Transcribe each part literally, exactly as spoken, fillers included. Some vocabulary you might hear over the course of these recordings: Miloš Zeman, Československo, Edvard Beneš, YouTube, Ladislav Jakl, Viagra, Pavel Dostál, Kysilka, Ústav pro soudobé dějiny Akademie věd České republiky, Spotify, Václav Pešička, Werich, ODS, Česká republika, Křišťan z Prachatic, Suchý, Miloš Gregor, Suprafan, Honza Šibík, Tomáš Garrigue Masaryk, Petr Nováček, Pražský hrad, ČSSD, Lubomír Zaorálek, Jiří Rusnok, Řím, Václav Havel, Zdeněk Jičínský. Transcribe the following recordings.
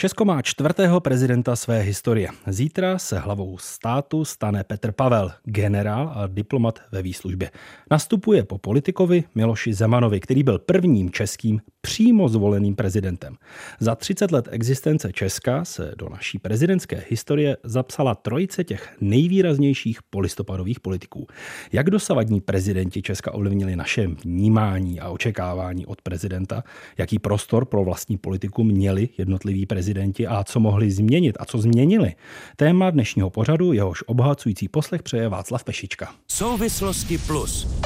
Česko má čtvrtého prezidenta své historie. Zítra se hlavou státu stane Petr Pavel, generál a diplomat ve výslužbě. Nastupuje po politikovi Miloši Zemanovi, který byl prvním českým přímo zvoleným prezidentem. Za třicet let existence Česka se do naší prezidentské historie zapsala trojice těch nejvýraznějších polistopadových politiků. Jak dosavadní prezidenti Česka ovlivnili naše vnímání a očekávání od prezidenta? Jaký prostor pro vlastní politiku měli jednotliví prezidenti? A co mohli změnit a co změnili. Téma dnešního pořadu, jehož obohacující poslech přeje Václav Pešička. Souvislosti plus.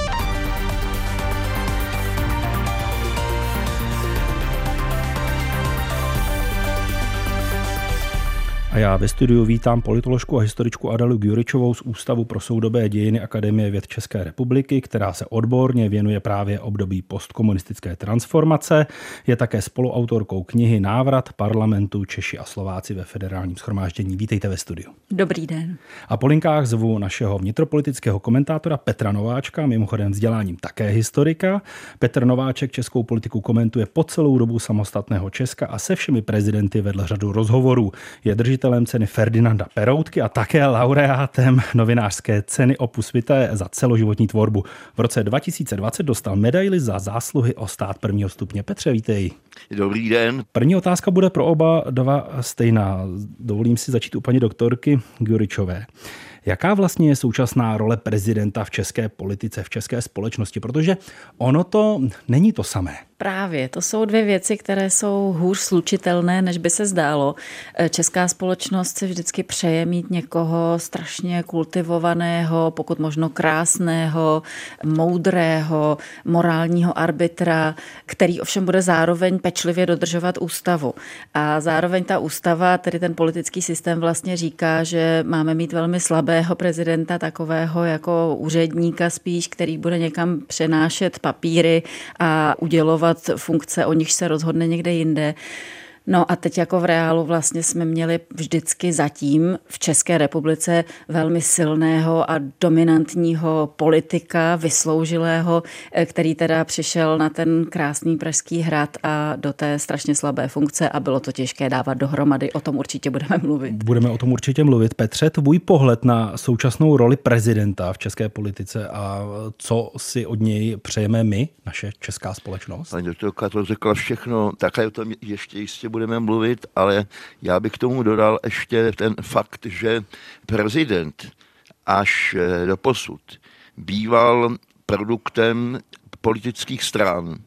A já ve studiu vítám politoložku a historičku Adélu Gjuričovou z Ústavu pro soudobé dějiny Akademie věd České republiky, která se odborně věnuje právě období postkomunistické transformace. Je také spoluautorkou knihy Návrat parlamentu Češi a Slováci ve federálním shromáždění. Vítejte ve studiu. Dobrý den. A po linkách zvu našeho vnitropolitického komentátora Petra Nováčka, mimochodem vzděláním také historika. Petr Nováček českou politiku komentuje po celou dobu samostatného Česka a se všemi prezidenty vedl řadu rozhovorů. Je držitel ceny Ferdinanda Peroutky a také laureátem novinářské ceny Opus Vitae za celoživotní tvorbu. V roce dva tisíce dvacet dostal medaili za zásluhy o stát prvního stupně. Petře, vítej. Dobrý den. První otázka bude pro oba dva stejná. Dovolím si začít u paní doktorky Gjuričové. Jaká vlastně je současná role prezidenta v české politice, v české společnosti? Protože ono to není to samé. Právě, to jsou dvě věci, které jsou hůř slučitelné, než by se zdálo. Česká společnost se vždycky přeje mít někoho strašně kultivovaného, pokud možno krásného, moudrého, morálního arbitra, který ovšem bude zároveň pečlivě dodržovat ústavu. A zároveň ta ústava, tedy ten politický systém vlastně říká, že máme mít velmi slabého prezidenta, takového jako úředníka spíš, který bude někam přenášet papíry a udělovat funkce, o nich se rozhodne někde jinde. No a teď jako v reálu vlastně jsme měli vždycky zatím v České republice velmi silného a dominantního politika, vysloužilého, který teda přišel na ten krásný Pražský hrad a do té strašně slabé funkce a bylo to těžké dávat dohromady. O tom určitě budeme mluvit. Budeme o tom určitě mluvit. Petře, tvůj pohled na současnou roli prezidenta v české politice a co si od něj přejeme my, naše česká společnost? Paní doktorka to řekla všechno, takhle to ještě jistě budeme mluvit, ale já bych k tomu dodal ještě ten fakt, že prezident až do posud býval produktem politických stran.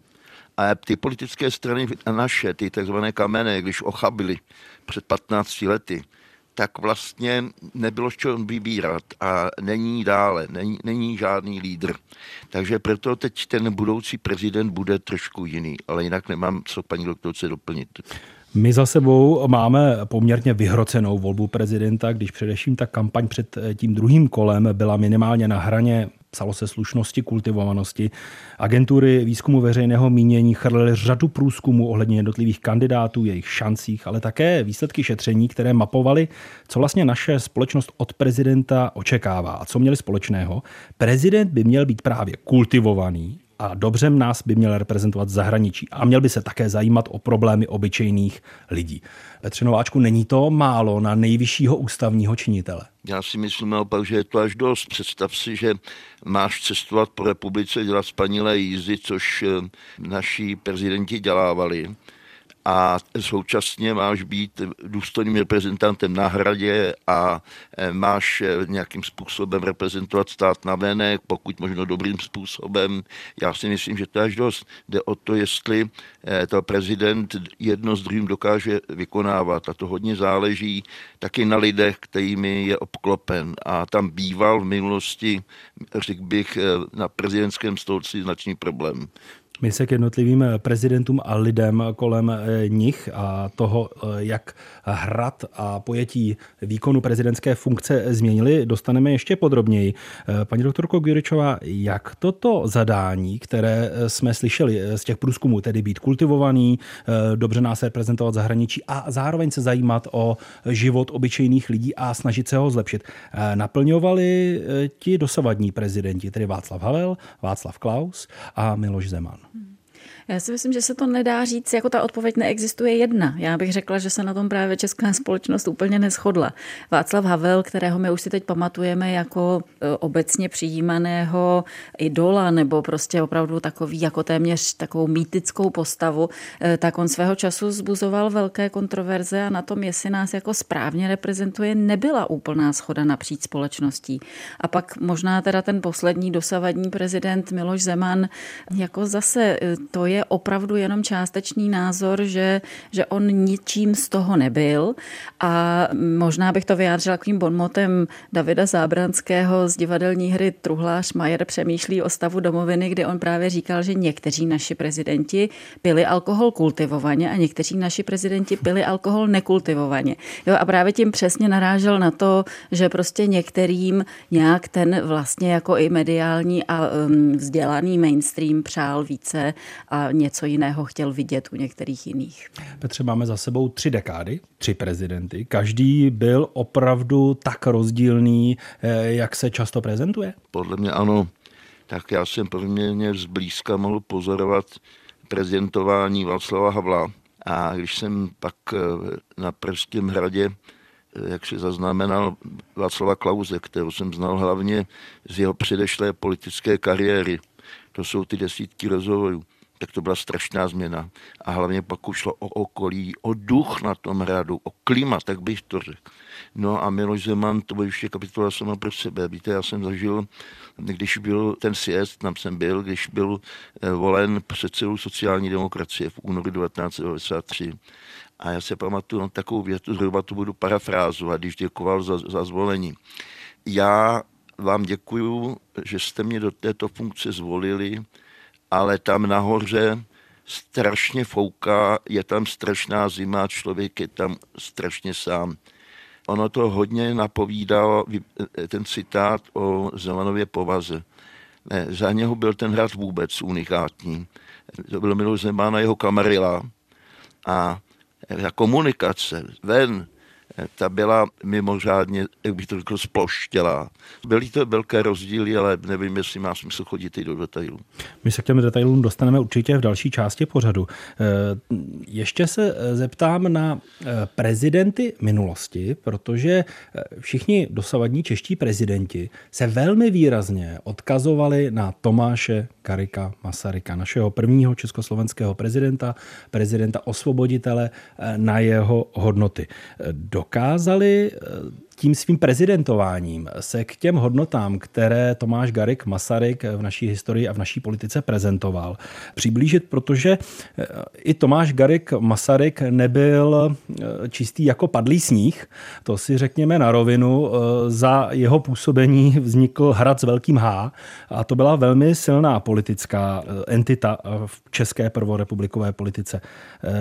A ty politické strany naše, ty takzvané kameny, když ochabily před patnácti lety, tak vlastně nebylo z čeho vybírat a není dále, není, není žádný lídr. Takže proto teď ten budoucí prezident bude trošku jiný, ale jinak nemám co paní doktorce doplnit. My za sebou máme poměrně vyhrocenou volbu prezidenta, když především ta kampaň před tím druhým kolem byla minimálně na hraně, psalo se slušnosti, kultivovanosti. Agentury výzkumu veřejného mínění chrlily řadu průzkumů ohledně jednotlivých kandidátů, jejich šancích, ale také výsledky šetření, které mapovaly, co vlastně naše společnost od prezidenta očekává a co měli společného. Prezident by měl být právě kultivovaný, a dobře nás by měl reprezentovat zahraničí a měl by se také zajímat o problémy obyčejných lidí. Petře Nováčku, není to málo na nejvyššího ústavního činitele? Já si myslím naopak, že je to až dost. Představ si, že máš cestovat po republice, dělat spanilé jízdy, což naši prezidenti dělávali. A současně máš být důstojným reprezentantem na hradě a máš nějakým způsobem reprezentovat stát na venek, pokud možno dobrým způsobem. Já si myslím, že to je až dost. Jde o to, jestli to prezident jedno s druhým dokáže vykonávat. A to hodně záleží taky na lidech, kterými je obklopen. A tam býval v minulosti, řekl bych, na prezidentském stolci značný problém. My se k jednotlivým prezidentům a lidem kolem nich a toho, jak hrad a pojetí výkonu prezidentské funkce změnili, dostaneme ještě podrobněji. Paní doktorko Gjuričová, jak toto zadání, které jsme slyšeli z těch průzkumů, tedy být kultivovaný, dobře nás reprezentovat zahraničí a zároveň se zajímat o život obyčejných lidí a snažit se ho zlepšit, naplňovali ti dosavadní prezidenti, tedy Václav Havel, Václav Klaus a Miloš Zeman? Já si myslím, že se to nedá říct, jako ta odpověď neexistuje jedna. Já bych řekla, že se na tom právě česká společnost úplně neshodla. Václav Havel, kterého my už si teď pamatujeme jako obecně přijímaného idola nebo prostě opravdu takový jako téměř takovou mýtickou postavu, tak on svého času zbuzoval velké kontroverze a na tom, jestli nás jako správně reprezentuje, nebyla úplná shoda napříč společností. A pak možná teda ten poslední dosavadní prezident Miloš Zeman, jako zase to je opravdu jenom částečný názor, že, že on ničím z toho nebyl a možná bych to vyjádřila takovým bonmotem Davida Zábranského z divadelní hry Truhlář Majer přemýšlí o stavu domoviny, kdy on právě říkal, že někteří naši prezidenti pili alkohol kultivovaně a někteří naši prezidenti pili alkohol nekultivovaně. Jo, a právě tím přesně narážel na to, že prostě některým nějak ten vlastně jako i mediální a vzdělaný mainstream přál více a něco jiného chtěl vidět u některých jiných. Petře, máme za sebou tři dekády, tři prezidenty. Každý byl opravdu tak rozdílný, jak se často prezentuje? Podle mě ano. Tak já jsem poměrně zblízka mohl pozorovat prezentování Václava Havla. A když jsem pak na Pražském hradě, jak si zaznamenal, Václava Klause, kterého jsem znal hlavně z jeho předešlé politické kariéry, to jsou ty desítky rozhovorů, tak to byla strašná změna. A hlavně pak už šlo o okolí, o duch na tom hradu, o klima, tak bych to řekl. No a Miloš Zeman, to už je kapitola sama pro sebe. Víte, já jsem zažil, když byl ten sjezd, tam jsem byl, když byl volen předsedou sociální demokracie v únoru devatenáct set devadesát tři. A já se pamatuju na takovou větu, zhruba to budu parafrázovat, když děkoval za, za zvolení. Já vám děkuju, že jste mě do této funkce zvolili, ale tam nahoře strašně fouká, je tam strašná zima, člověk je tam strašně sám. Ono to hodně napovídalo, ten citát o Zemanově povaze. Ne, za něho byl ten hrad vůbec unikátní. To byl Miloš Zeman a jeho kamarila. A ta komunikace ven, ta byla mimořádně, jak bych to řekl, sploštělá. Byly to velké rozdíly, ale nevím, jestli má smysl chodit i do detailů. My se k těm detailům dostaneme určitě v další části pořadu. Ještě se zeptám na prezidenty minulosti, protože všichni dosavadní čeští prezidenti se velmi výrazně odkazovali na Tomáše Garrigua Masaryka, našeho prvního československého prezidenta, prezidenta osvoboditele, na jeho hodnoty. Dokázali tím svým prezidentováním se k těm hodnotám, které Tomáš Garrigue Masaryk v naší historii a v naší politice prezentoval, přiblížit, protože i Tomáš Garrigue Masaryk nebyl čistý jako padlý sníh. To si řekněme na rovinu. Za jeho působení vznikl Hrad s velkým H a to byla velmi silná politická entita v české prvorepublikové politice.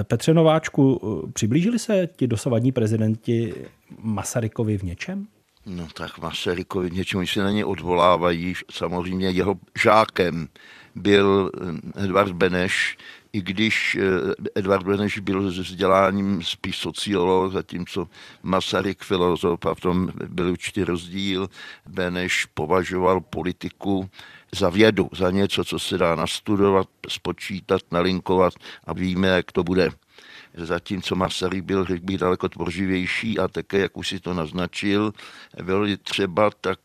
Petře Nováčku, přiblížili se ti dosavadní prezidenti Masarykovi v něčem? No tak Masarykovi v něčem, oni se na ně odvolávají. Samozřejmě jeho žákem byl Edvard Beneš, i když Edvard Beneš byl s vzděláním spíš sociolog, zatímco Masaryk filozof, a v tom byl určitě rozdíl. Beneš považoval politiku za vědu, za něco, co se dá nastudovat, spočítat, nalinkovat a víme, jak to bude. Zatímco Masaryk byl, řekl bych, daleko tvořivější a také, jak už si to naznačil, bylo třeba, tak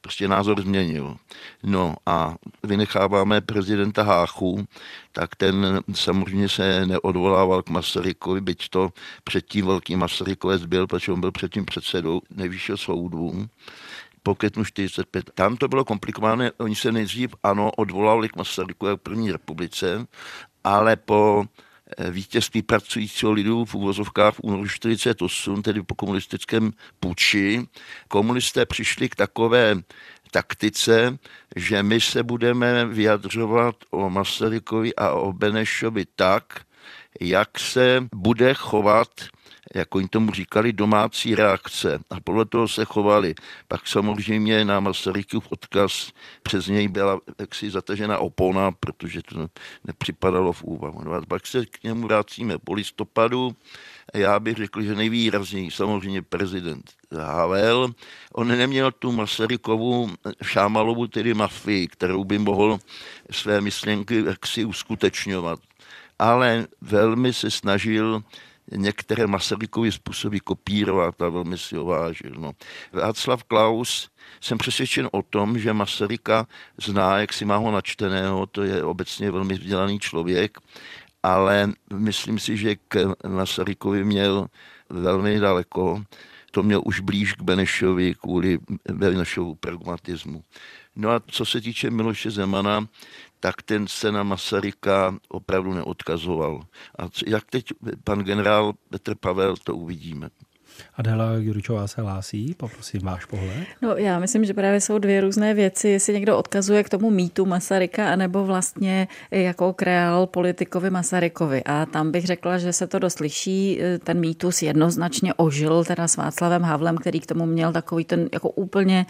prostě názor změnil. No a vynecháváme prezidenta Háchu, tak ten samozřejmě se neodvolával k Masarykovi, byť to předtím velký Masarykovec byl, protože on byl předtím předsedou nejvyššího soudu. Po květnu čtyřicet pět. Tam to bylo komplikované, oni se nejdřív, ano, odvolali k Masaryku jak první republice, ale po vítězství pracujícího lidu v uvozovkách v únoru čtyřicet osm, tedy po komunistickém puči, komunisté přišli k takové taktice, že my se budeme vyjadřovat o Masarykovi a o Benešovi tak, jak se bude chovat, jako jim tomu říkali, domácí reakce. A podle toho se chovali. Pak samozřejmě na Masarykův odkaz přes něj byla jaksi zatažena opona, protože to nepřipadalo v úvahu. No a pak se k němu vrátíme po listopadu. Já bych řekl, že nejvýrazněji samozřejmě prezident Havel. On neměl tu Masarykovu Šámalovu, tedy mafii, kterou by mohl své myšlenky jaksi uskutečňovat. ale velmi se snažil některé Masarykovy způsoby kopírovat a velmi si ho vážil. No. Václav Klaus, jsem přesvědčen o tom, že Masaryka zná, jak si má ho načteného, to je obecně velmi vzdělaný člověk, ale myslím si, že k Masarykovi měl velmi daleko, to měl už blíž k Benešovi kvůli Benešovu pragmatismu. No a co se týče Miloše Zemana, tak ten se na Masaryka opravdu neodkazoval. A jak teď pan generál Petr Pavel, to uvidíme. Adéla Gjuričová se hlásí, poprosím váš pohled. No, já myslím, že právě jsou dvě různé věci, jestli někdo odkazuje k tomu mýtu Masaryka, anebo vlastně jako kreál politikovi Masarykovi. A tam bych řekla, že se to dost liší. Ten mýtus jednoznačně ožil teda s Václavem Havlem, který k tomu měl takový ten jako úplně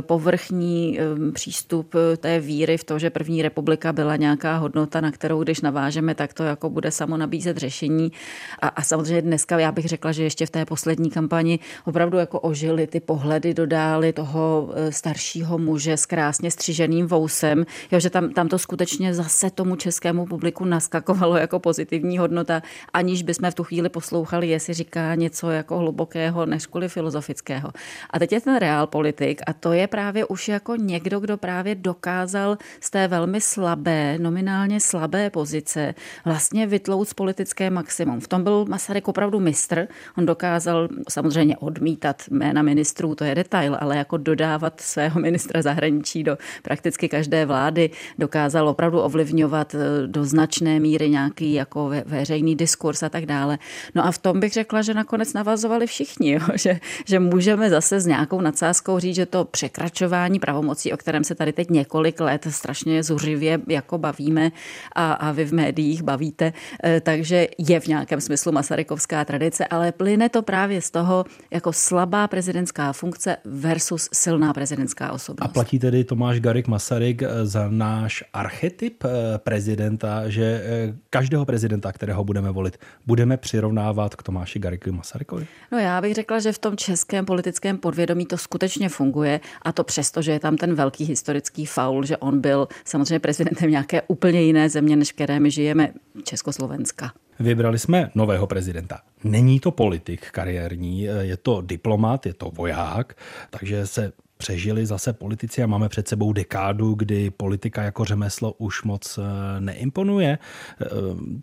povrchní přístup té víry v to, že první republika byla nějaká hodnota, na kterou když navážeme, tak to jako bude samo nabízet řešení. A, a samozřejmě dneska já bych řekla, že ještě v té poslední kampani opravdu jako ožili ty pohledy, dodáli toho staršího muže s krásně střiženým vousem, jo, že tam, tam to skutečně zase tomu českému publiku naskakovalo jako pozitivní hodnota, aniž bychom v tu chvíli poslouchali, jestli říká něco jako hlubokého, nežkoli filozofického. A teď je ten reál politik a to je právě už jako někdo, kdo právě dokázal z té velmi slabé, nominálně slabé pozice vlastně vytlouct politické maximum. V tom byl Masaryk opravdu mistr, on dokázal samozřejmě odmítat jména ministrů, to je detail, ale jako dodávat svého ministra zahraničí do prakticky každé vlády, dokázal opravdu ovlivňovat do značné míry nějaký jako veřejný diskurs a tak dále. No a v tom bych řekla, že nakonec navazovali všichni, jo? Že, že můžeme zase s nějakou nadsázkou říct, že to překračování pravomocí, o kterém se tady teď několik let strašně zuřivě jako bavíme a, a vy v médiích bavíte, takže je v nějakém smyslu masarykovská tradice, ale plyne to právě z toho jako slabá prezidentská funkce versus silná prezidentská osobnost. A platí tedy Tomáš Garrigue Masaryk za náš archetyp prezidenta, že každého prezidenta, kterého budeme volit, budeme přirovnávat k Tomáši Garriguovi Masarykovi? No já bych řekla, že v tom českém politickém podvědomí to skutečně funguje a to přesto, že je tam ten velký historický faul, že on byl samozřejmě prezidentem nějaké úplně jiné země, než které my žijeme, Československa. Vybrali jsme nového prezidenta. Není to politik kariérní, je to diplomat, je to voják, takže se přežili zase politici a máme před sebou dekádu, kdy politika jako řemeslo už moc neimponuje.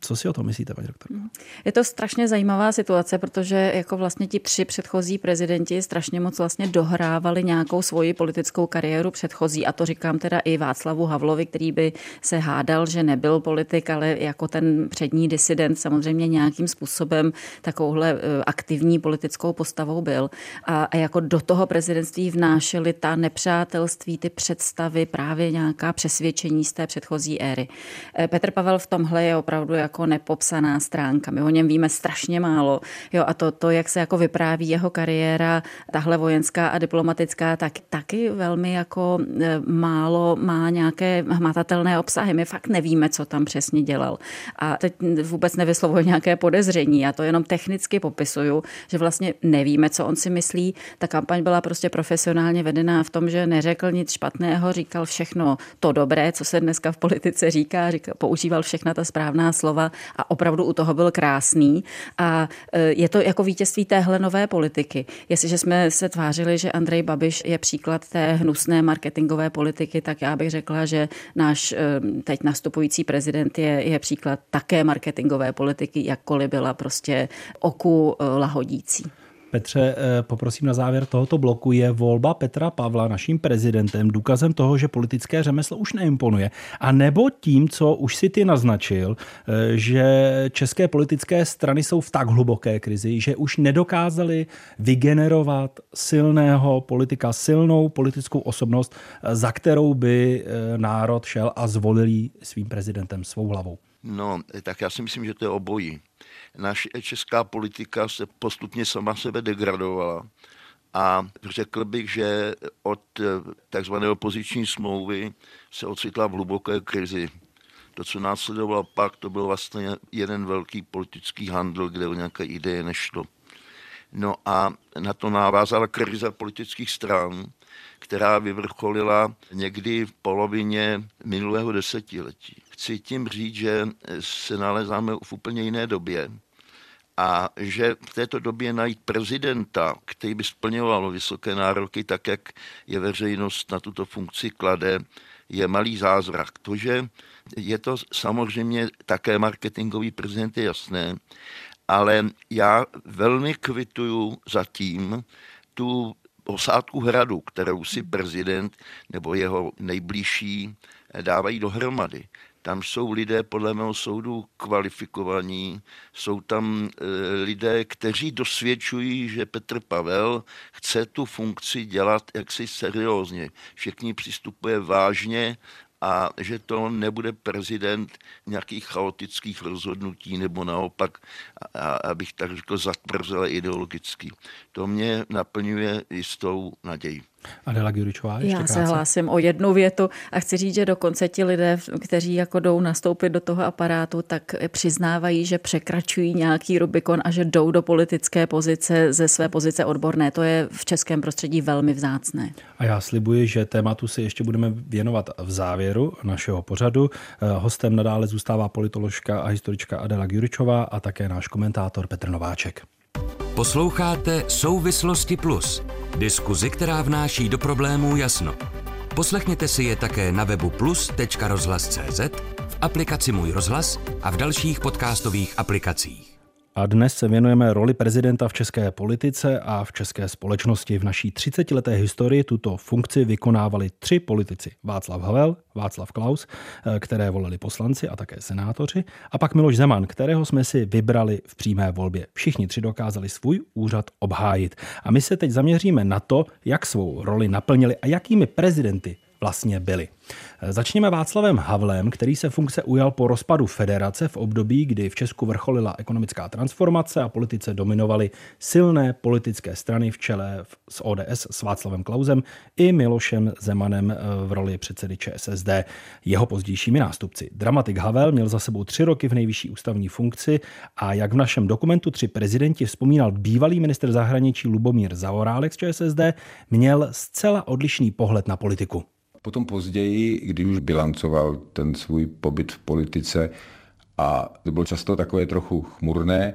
Co si o tom myslíte, paní doktorko? Je to strašně zajímavá situace, protože jako vlastně ti tři předchozí prezidenti strašně moc vlastně dohrávali nějakou svoji politickou kariéru předchozí a to říkám teda i Václavu Havlovi, který by se hádal, že nebyl politik, ale jako ten přední disident samozřejmě nějakým způsobem takovouhle aktivní politickou postavou byl a, a jako do toho prezidentství vnášel ta nepřátelství, ty představy, právě nějaká přesvědčení z té předchozí éry. Petr Pavel v tomhle je opravdu jako nepopsaná stránka. My o něm víme strašně málo. Jo, a to, to, jak se jako vypráví jeho kariéra, tahle vojenská a diplomatická, tak taky velmi jako málo má nějaké hmatatelné obsahy. My fakt nevíme, co tam přesně dělal. A teď vůbec nevyslovuje nějaké podezření. Já to jenom technicky popisuju, že vlastně nevíme, co on si myslí. Ta kampaň byla prostě profesionálně vedená v tom, že neřekl nic špatného, říkal všechno to dobré, co se dneska v politice říká, říkal, používal všechna ta správná slova a opravdu u toho byl krásný. A je to jako vítězství téhle nové politiky. Jestliže jsme se tvářili, že Andrej Babiš je příklad té hnusné marketingové politiky, tak já bych řekla, že náš teď nastupující prezident je, je příklad také marketingové politiky, jakkoliv byla prostě oku lahodící. Petře, poprosím na závěr tohoto bloku, je volba Petra Pavla naším prezidentem důkazem toho, že politické řemeslo už neimponuje. A nebo tím, co už si ty naznačil, že české politické strany jsou v tak hluboké krizi, že už nedokázali vygenerovat silného politika, silnou politickou osobnost, za kterou by národ šel a zvolil ji svým prezidentem svou hlavou. No, tak já si myslím, že to je obojí. Naše česká politika se postupně sama sebe degradovala a řekl bych, že od takzvané opoziční smlouvy se ocitla v hluboké krizi. To, co následovalo pak, to byl vlastně jeden velký politický handl, kde o nějaké ideje nešlo. No a na to navázala krize politických stran, která vyvrcholila někdy v polovině minulého desetiletí. Chci tím říct, že se nalézáme v úplně jiné době a že v této době najít prezidenta, který by splňoval vysoké nároky, tak jak je veřejnost na tuto funkci klade, je malý zázrak. To, že je to samozřejmě také marketingový prezident, je jasné, ale já velmi kvituju zatím tu osádku hradu, kterou si prezident nebo jeho nejbližší dávají dohromady. Tam jsou lidé podle mého soudu kvalifikovaní, jsou tam lidé, kteří dosvědčují, že Petr Pavel chce tu funkci dělat jaksi seriózně. Všichni přistupuje vážně a že to nebude prezident nějakých chaotických rozhodnutí nebo naopak, abych tak řekl, zatvrzele ideologický. To mě naplňuje jistou naději. Adéla Gjuričová, ještě Já se krátce. hlásím o jednu větu a chci říct, že dokonce ti lidé, kteří jako jdou nastoupit do toho aparátu, tak přiznávají, že překračují nějaký Rubikon a že jdou do politické pozice ze své pozice odborné. To je v českém prostředí velmi vzácné. A já slibuji, že tématu se ještě budeme věnovat v závěru našeho pořadu. Hostem nadále zůstává politoložka a historička Adéla Gjuričová a také náš komentátor Petr Nováček. Posloucháte Souvislosti plus, diskuzi, která vnáší do problémů jasno. Poslechněte si je také na webu plus tečka rozhlas tečka cé zet, v aplikaci Můj rozhlas a v dalších podcastových aplikacích. A dnes se věnujeme roli prezidenta v české politice a v české společnosti. V naší třicetileté historii tuto funkci vykonávali tři politici. Václav Havel, Václav Klaus, které volili poslanci a také senátoři, a pak Miloš Zeman, kterého jsme si vybrali v přímé volbě. Všichni tři dokázali svůj úřad obhájit. A my se teď zaměříme na to, jak svou roli naplnili a jakými prezidenty vlastně byli. Začněme Václavem Havlem, který se funkce ujal po rozpadu federace v období, kdy v Česku vrcholila ekonomická transformace a politice dominovaly silné politické strany v čele s O D S, s Václavem Klausem i Milošem Zemanem v roli předsedy Č S S D. Jeho pozdějšími nástupci. Dramatik Havel měl za sebou tři roky v nejvyšší ústavní funkci a jak v našem dokumentu Tři prezidenti vzpomínal bývalý ministr zahraničí Lubomír Zaorálek z Č S S D, měl zcela odlišný pohled na politiku. Potom později, když už bilancoval ten svůj pobyt v politice, a to bylo často takové trochu chmurné,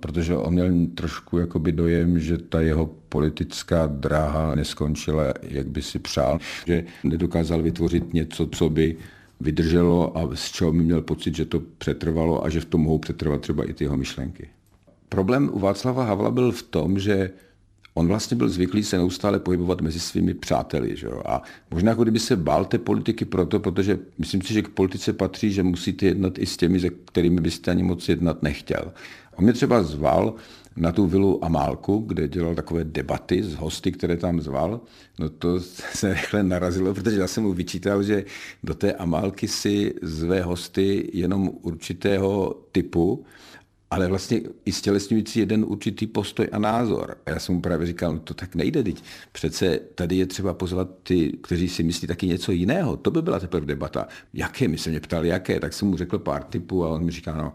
protože on měl trošku jakoby dojem, že ta jeho politická dráha neskončila, jak by si přál, že nedokázal vytvořit něco, co by vydrželo a z čeho by měl pocit, že to přetrvalo a že v tom mohou přetrvat třeba i ty jeho myšlenky. Problém u Václava Havla byl v tom, že on vlastně byl zvyklý se neustále pohybovat mezi svými přáteli. Že jo? A možná, kdyby se bál té politiky proto, protože myslím si, že k politice patří, že musíte jednat i s těmi, se kterými byste ani moc jednat nechtěl. On mě třeba zval na tu vilu Amálku, kde dělal takové debaty s hosty, které tam zval. No to se rychle narazilo, protože já jsem mu vyčítal, že do té Amálky si zve hosty jenom určitého typu, ale vlastně i stělesňující jeden určitý postoj a názor. A já jsem mu právě říkal, no to tak nejde, teď přece tady je třeba pozvat ty, kteří si myslí taky něco jiného. To by byla teprve debata. Jaké? My se mě ptali, jaké? Tak jsem mu řekl pár tipů a on mi říkal, no,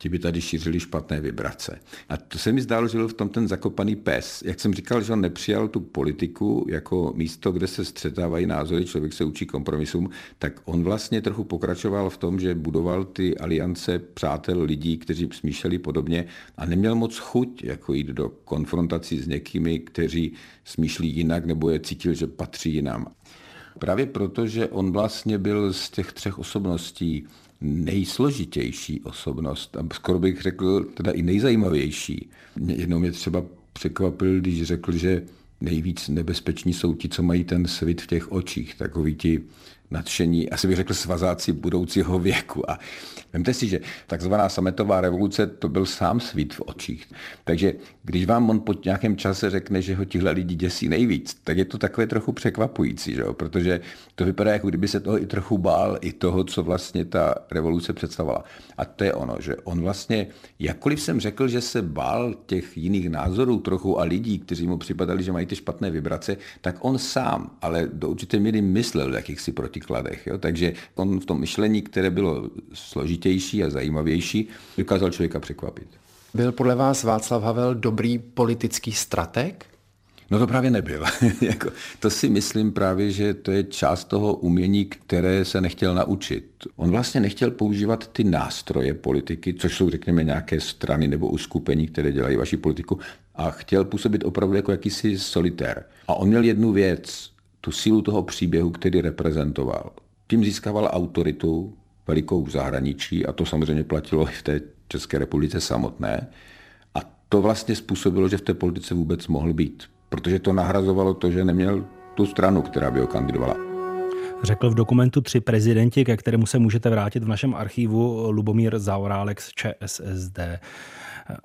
ti by tady šířili špatné vibrace. A to se mi zdálo, že byl v tom ten zakopaný pes. Jak jsem říkal, že on nepřijal tu politiku jako místo, kde se střetávají názory, člověk se učí kompromisům, tak on vlastně trochu pokračoval v tom, že budoval ty aliance přátel lidí, kteří smýšleli podobně a neměl moc chuť jako jít do konfrontací s někými, kteří smýšlí jinak nebo je cítil, že patří jinam. Právě proto, že on vlastně byl z těch třech osobností nejsložitější osobnost a skoro bych řekl teda i nejzajímavější. Jednou mě třeba překvapil, když řekl, že nejvíc nebezpeční jsou ti, co mají ten svit v těch očích, takový ti nadšení, asi bych řekl svazáci budoucího věku. A vemte si, že takzvaná sametová revoluce, to byl sám svít v očích. Takže když vám on po nějakém čase řekne, že ho tihle lidi děsí nejvíc, tak je to takové trochu překvapující, že jo? Protože to vypadá, jako kdyby se toho i trochu bál, i toho, co vlastně ta revoluce představovala. A to je ono, že on vlastně, jakkoliv jsem řekl, že se bál těch jiných názorů trochu a lidí, kteří mu připadali, že mají ty špatné vibrace, tak on sám, ale do určité míry myslel jakýchsi proti kladech, jo? Takže on v tom myšlení, které bylo složitější a zajímavější, dokázal člověka překvapit. Byl podle vás Václav Havel dobrý politický strateg? No to právě nebyl. To si myslím právě, že to je část toho umění, které se nechtěl naučit. On vlastně nechtěl používat ty nástroje politiky, což jsou, řekněme, nějaké strany nebo uskupení, které dělají vaši politiku, a chtěl působit opravdu jako jakýsi solitér. A on měl jednu věc, tu sílu toho příběhu, který reprezentoval. Tím získával autoritu velikou v zahraničí a to samozřejmě platilo i v té České republice samotné. A to vlastně způsobilo, že v té politice vůbec mohl být. Protože to nahrazovalo to, že neměl tu stranu, která by ho kandidovala. Řekl v dokumentu Tři prezidenti, ke kterému se můžete vrátit v našem archivu, Lubomír Zaorálek z ČSSD.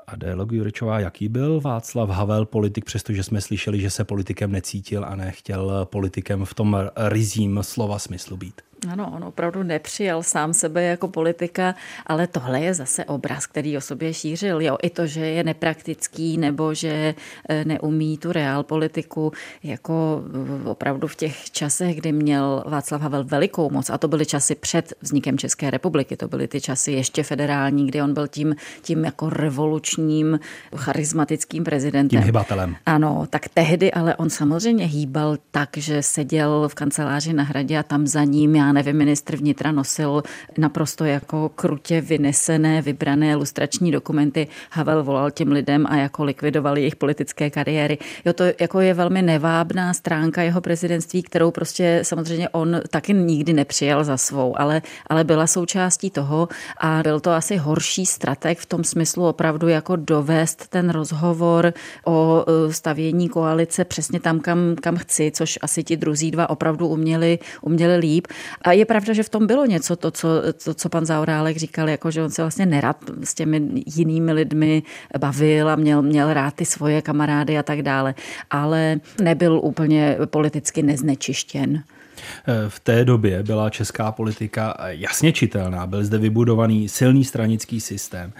Adéla Gjuričová, jaký byl Václav Havel politik, přestože jsme slyšeli, že se politikem necítil a nechtěl politikem v tom ryzím slova smyslu být? Ano, on opravdu nepřijal sám sebe jako politika, ale tohle je zase obraz, který o sobě šířil. Jo, i to, že je nepraktický nebo že neumí tu realpolitiku, jako opravdu v těch časech, kdy měl Václav Havel velikou moc, a to byly časy před vznikem České republiky, to byly ty časy ještě federální, kdy on byl tím, tím jako revolučním, charismatickým prezidentem. Tím hýbatelem. Ano, tak tehdy, ale on samozřejmě hýbal tak, že seděl v kanceláři na Hradě a tam za ním, já nevím, ministr vnitra nosil naprosto jako krutě vynesené, vybrané lustrační dokumenty. Havel volal těm lidem a jako likvidoval jejich politické kariéry. Jo, to jako je velmi nevábná stránka jeho prezidentství, kterou prostě samozřejmě on taky nikdy nepřijal za svou, ale, ale byla součástí toho a byl to asi horší strateg v tom smyslu opravdu jako dovést ten rozhovor o stavění koalice přesně tam, kam, kam chci, což asi ti druzí dva opravdu uměli, uměli líp. A je pravda, že v tom bylo něco, to, co, to, co pan Zaorálek říkal, jako, že on se vlastně nerad s těmi jinými lidmi bavil a měl, měl rád ty svoje kamarády a tak dále, ale nebyl úplně politicky neznečištěn. V té době byla česká politika jasně čitelná, byl zde vybudovaný silný stranický systém.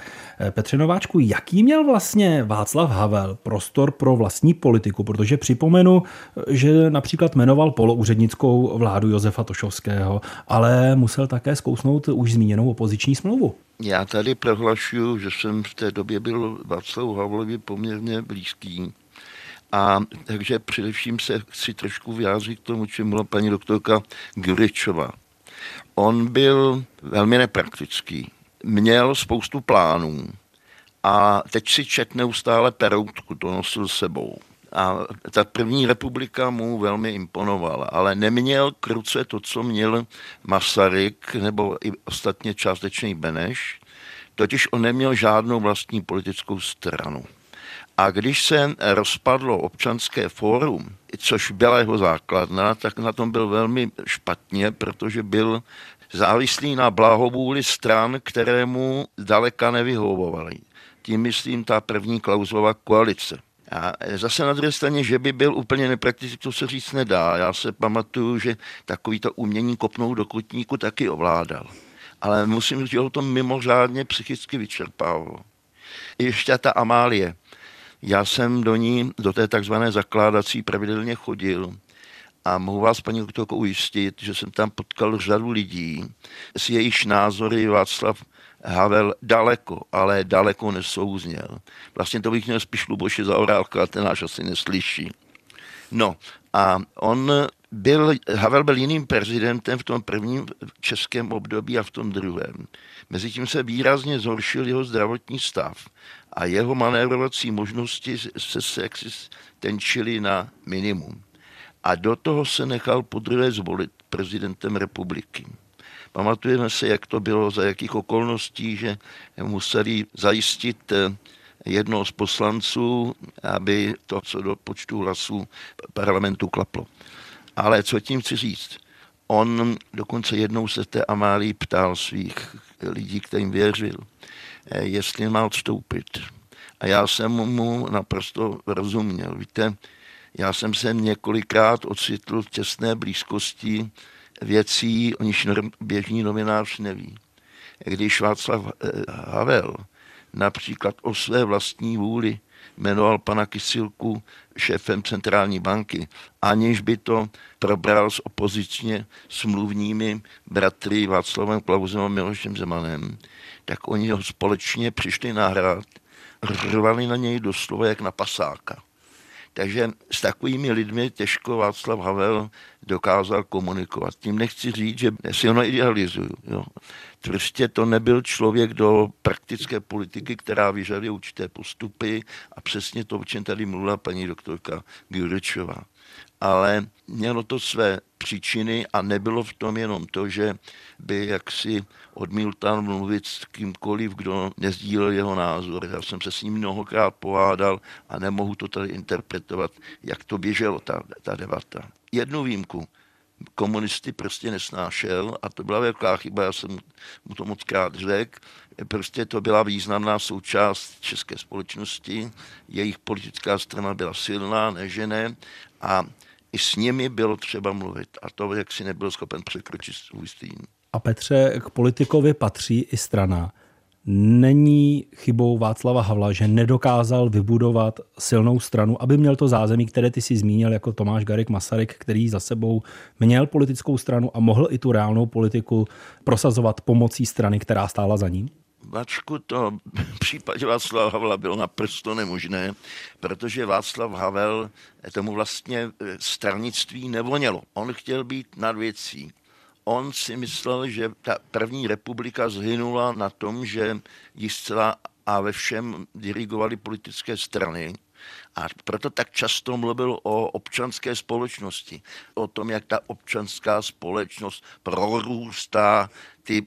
Petře Nováčku, jaký měl vlastně Václav Havel prostor pro vlastní politiku? Protože připomenu, že například jmenoval poloúřednickou vládu Josefa Tošovského, ale musel také zkousnout už zmíněnou opoziční smlouvu. Já tady prohlašuju, že jsem v té době byl Václavu Havlovi poměrně blízký. A takže především se chci trošku vyjádřit k tomu, čím byla paní doktorka Gjuričová. On byl velmi nepraktický. Měl spoustu plánů a teď si čet neustále Peroutku, to nosil s sebou. A ta první republika mu velmi imponovala, ale neměl k ruce to, co měl Masaryk nebo i ostatně částečný Beneš, totiž on neměl žádnou vlastní politickou stranu. A když se rozpadlo občanské fórum, což byla jeho základna, tak na tom byl velmi špatně, protože byl závislý na blahovůli stran, které mu daleka nevyhovovaly. Tím myslím ta první Klausova koalice. A zase na druhé straně, že by byl úplně nepraktický, to se říct nedá. Já se pamatuju, že takovýto umění kopnout do kotníku taky ovládal. Ale musím říct, že ho to mimořádně psychicky vyčerpávalo. Ještě ta Amálie. Já jsem do ní, do té takzvané zakládací, pravidelně chodil a mohu vás, paní doktorko, ujistit, že jsem tam potkal řadu lidí, s jejichž názory Václav Havel daleko, ale daleko nesouzněl. Vlastně to bych měl spíš Luboše Zaorálka, ten náš asi neslyší. No a on byl, Havel byl jiným prezidentem v tom prvním českém období a v tom druhém. Mezitím se výrazně zhoršil jeho zdravotní stav a jeho manévrovací možnosti se, se jaksi tenčily na minimum. A do toho se nechal podruhé zvolit prezidentem republiky. Pamatujeme se, jak to bylo, za jakých okolností, že museli zajistit jednoho z poslanců, aby to, co do počtu hlasů parlamentu klaplo. Ale co tím chci říct? On dokonce jednou se té Amálii ptal svých lidí, kterým věřil, jestli má odstoupit. A já jsem mu naprosto rozuměl. Víte, já jsem se několikrát ocitl v těsné blízkosti věcí, o níž běžný novinář neví. Když Václav Havel například o své vlastní vůli jmenoval pana Kysilku šéfem centrální banky, aniž by to probral s opozičně smluvními bratry Václavem Klausem a Milošem Zemanem, tak oni ho společně přišli nahrát rvali na něj doslova jak na pasáka. Takže s takovými lidmi těžko Václav Havel dokázal komunikovat. Tím nechci říct, že si ho neidealizuju. Jo. Prostě to nebyl člověk do praktické politiky, která vyžaduje určité postupy a přesně to, o čem tady mluvila paní doktorka Gjuričová. Ale mělo to své příčiny a nebylo v tom jenom to, že by jaksi odmítal mluvit s kýmkoliv, kdo nezdílel jeho názor. Já jsem se s ním mnohokrát pohádal a nemohu to tady interpretovat, jak to běželo, ta, ta debata. Jednu výjimku komunisty prostě nesnášel a to byla velká chyba, já jsem mu to moc krát řekl. Prostě to byla významná součást české společnosti, jejich politická strana byla silná, nežené a i s nimi bylo třeba mluvit a to, jak si nebyl schopen překročit svůj stín. A Petře, k politikovi patří i strana. Není chybou Václava Havla, že nedokázal vybudovat silnou stranu, aby měl to zázemí, které ty si zmínil, jako Tomáš Garrigue Masaryk, který za sebou měl politickou stranu a mohl i tu reálnou politiku prosazovat pomocí strany, která stála za ním? Vačku, to v případě Václava Havla bylo naprosto nemožné, protože Václav Havel tomu vlastně stranictví nevonělo. On chtěl být nad věcí. On si myslel, že ta první republika zhynula na tom, že ji zcela a ve všem dirigovaly politické strany. A proto tak často mluvil o občanské společnosti, o tom, jak ta občanská společnost prorůstá ty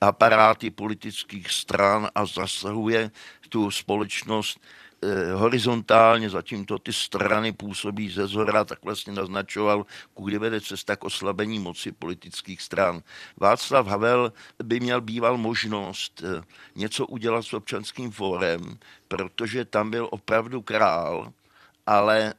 aparáty politických stran a zasahuje tu společnost horizontálně, zatímco ty strany působí ze zhora, tak vlastně naznačoval, kudy vede cesta k oslabení moci politických stran. Václav Havel by měl býval možnost něco udělat s občanským fórem, protože tam byl opravdu král, ale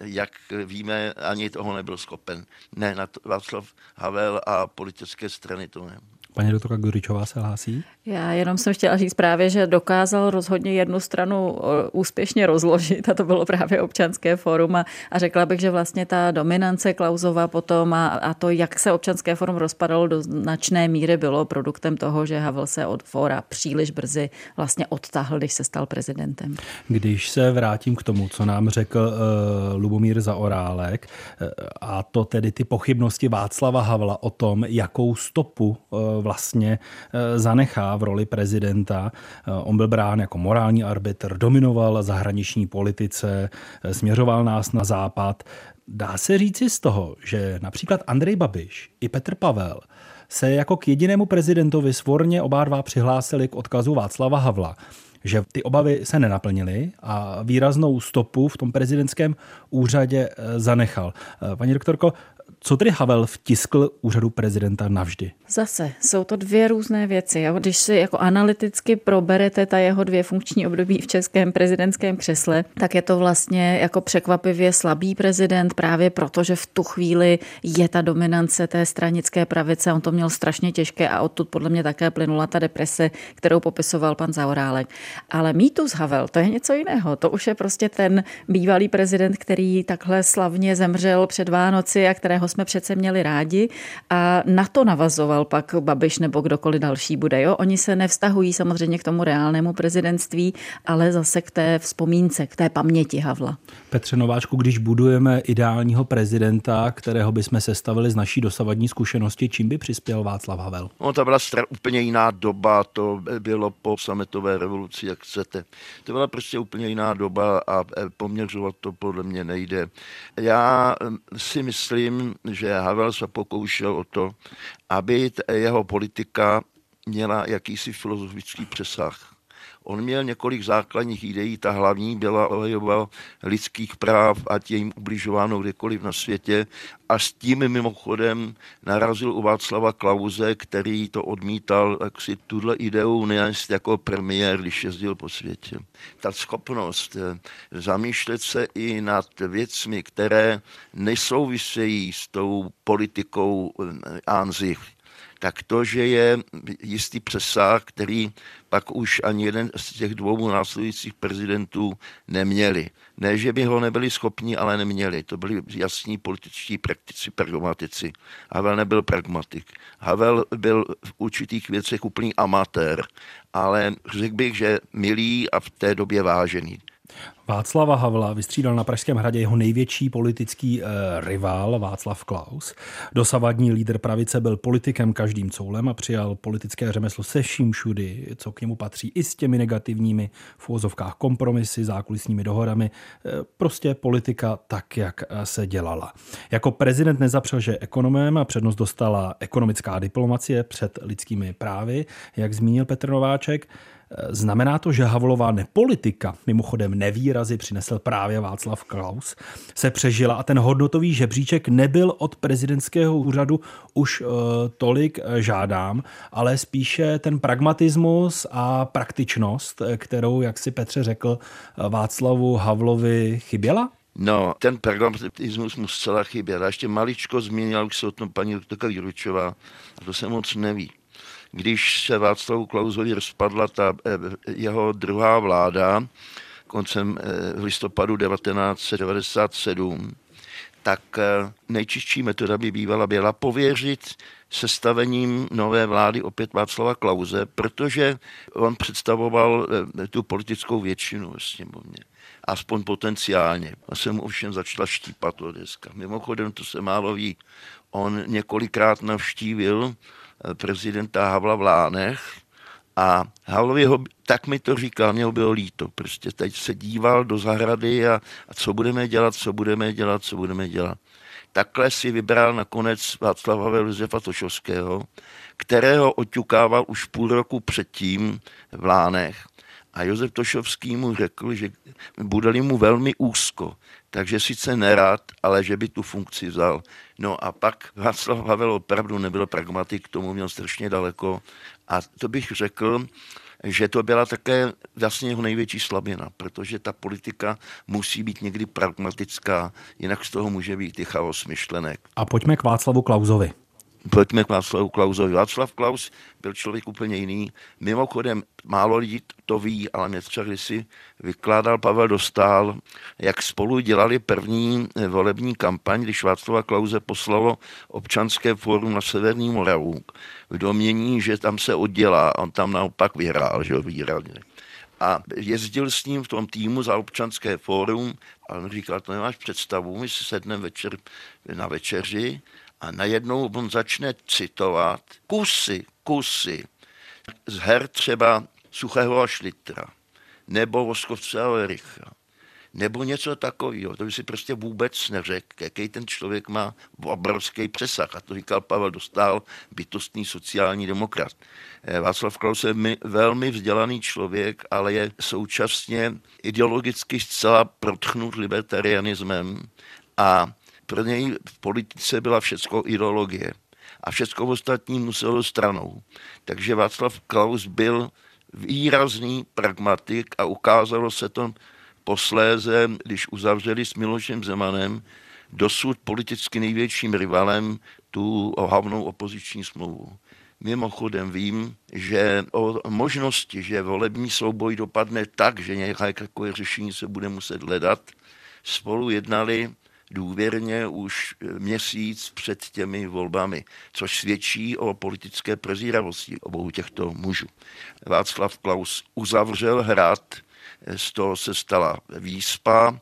jak víme, ani toho nebyl schopen. Ne, na to Václav Havel a politické strany to ne. Paní doktorka Gjuričová se hlásí? Já jenom jsem chtěla říct právě, že dokázal rozhodně jednu stranu úspěšně rozložit a to bylo právě občanské fórum a, a řekla bych, že vlastně ta dominance Klausova potom a, a to, jak se občanské fórum rozpadalo do značné míry, bylo produktem toho, že Havel se od fóra příliš brzy vlastně odtáhl, když se stal prezidentem. Když se vrátím k tomu, co nám řekl uh, Lubomír Zaorálek uh, a to tedy ty pochybnosti Václava Havla o tom, jakou stopu uh, vlastně zanechá v roli prezidenta. On byl brán jako morální arbitr, dominoval zahraniční politice, směřoval nás na západ. Dá se říci z toho, že například Andrej Babiš i Petr Pavel se jako k jedinému prezidentovi svorně oba dva přihlásili k odkazu Václava Havla, že ty obavy se nenaplnily a výraznou stopu v tom prezidentském úřadě zanechal. Paní doktorko, co tedy Havel vtiskl úřadu prezidenta navždy? Zase, jsou to dvě různé věci. Jo? Když si jako analyticky proberete ta jeho dvě funkční období v českém prezidentském křesle, tak je to vlastně jako překvapivě slabý prezident, právě protože v tu chvíli je ta dominance té stranické pravice. On to měl strašně těžké a odtud podle mě také plynula ta deprese, kterou popisoval pan Zaorálek. Ale mýtus Havel, to je něco jiného. To už je prostě ten bývalý prezident, který takhle slavně zemřel před Vánoci a kterého jsme přece měli rádi a na to navazoval pak Babiš nebo kdokoliv další bude. Jo? Oni se nevztahují samozřejmě k tomu reálnému prezidentství, ale zase k té vzpomínce, k té paměti Havla. Petře Nováčku, když budujeme ideálního prezidenta, kterého bychom sestavili z naší dosavadní zkušenosti, čím by přispěl Václav Havel? No, to byla stra- úplně jiná doba, to bylo po sametové revoluci, jak chcete. To byla prostě úplně jiná doba a poměřovat to podle mě nejde. Já si myslím, že Havel se pokoušel o to, aby jeho politika měla jakýsi filozofický přesah. On měl několik základních ideí, ta hlavní byla obhajoba lidských práv, ať je jim ubližováno kdekoliv na světě. A s tím mimochodem narazil u Václava Klause, který to odmítal, jak si tuhle ideu nést jako premiér, když jezdil po světě. Ta schopnost zamýšlet se i nad věcmi, které nesouvisejí s tou politikou an sich. tak to, že je jistý přesah, který pak už ani jeden z těch dvou následujících prezidentů neměli. Ne, že by ho nebyli schopni, ale neměli. To byli jasní političtí praktici, pragmatici. Havel nebyl pragmatik. Havel byl v určitých věcech úplný amatér, ale řekl bych, že milý a v té době vážený. Václava Havla vystřídal na Pražském hradě jeho největší politický e, rival Václav Klaus. Dosavadní lídr pravice byl politikem každým coulem a přijal politické řemeslo se vším všudy, co k němu patří, i s těmi negativními v uvozovkách kompromisy, zákulisními dohodami. E, prostě politika tak, jak se dělala. Jako prezident nezapřel, že ekonomem, a přednost dostala ekonomická diplomacie před lidskými právy, jak zmínil Petr Nováček. Znamená to, že Havlová nepolitika, mimochodem nevýrazy přinesl právě Václav Klaus, se přežila a ten hodnotový žebříček nebyl od prezidentského úřadu už uh, tolik žádám, ale spíše ten pragmatismus a praktičnost, kterou, jak si Petře řekl, Václavu Havlovi chyběla? No, ten pragmatismus mu zcela chyběl. A ještě maličko zmínila už se o tom paní doktorka Gjuričová, a to se moc neví. Když se Václavu Klausovi rozpadla ta jeho druhá vláda koncem listopadu devatenáct set devadesát sedm, tak nejčistší metoda by bývala byla pověřit sestavením nové vlády opět Václava Klause, protože on představoval tu politickou většinu ve sněmovně. Aspoň potenciálně. A se mu ovšem začala štípat deska. Mimochodem, to se málo ví, on několikrát navštívil prezidenta Havla v Lánech a Havlovi ho, tak mi to říkal, měl bylo líto. Prostě teď se díval do zahrady a, a co budeme dělat, co budeme dělat, co budeme dělat. Takhle si vybral nakonec Václava Havla Josefa Tošovského, kterého oťukával už půl roku předtím v Lánech. A Josef Tošovský mu řekl, že bude-li mu velmi úzko, takže sice nerad, ale že by tu funkci vzal. No a pak Václav Havel opravdu nebyl pragmatik, k tomu měl strašně daleko. A to bych řekl, že to byla také vlastně jeho největší slabina, protože ta politika musí být někdy pragmatická, jinak z toho může být i chaos myšlenek. A pojďme k Václavu Klausovi. Pojďme k Václavu Klausovi. Václav Klaus byl člověk úplně jiný. Mimochodem, málo lidí to ví, ale mě třeba když si vykládal Pavel Dostál, jak spolu dělali první volební kampaň, když Václava Klause poslalo občanské fórum na Severní Moravu v domění, že tam se oddělá. On tam naopak vyhrál, že ho výrazně. A jezdil s ním v tom týmu za občanské fórum a on říkal, to nemáš představu, my si sedneme večer na večeři. A najednou on začne citovat kusy, kusy z her třeba Suchého a Šlitra, nebo Voskovce a Wericha, nebo něco takového. To by si prostě vůbec neřekl, jaký ten člověk má obrovský přesah. A to říkal Pavel Dostál, bytostný sociální demokrat. Václav Klaus je velmi vzdělaný člověk, ale je současně ideologicky zcela protchnut libertarianismem a pro něj v politice byla všecko ideologie a všecko ostatní muselo stranou. Takže Václav Klaus byl výrazný pragmatik a ukázalo se to posléze, když uzavřeli s Milošem Zemanem dosud politicky největším rivalem tu ohavnou opoziční smlouvu. Mimochodem vím, že o možnosti, že volební souboj dopadne tak, že nějaké takové řešení se bude muset hledat, spolu jednali důvěrně už měsíc před těmi volbami, což svědčí o politické prezíravosti obou těchto mužů. Václav Klaus uzavřel hrad, z toho se stala výspa,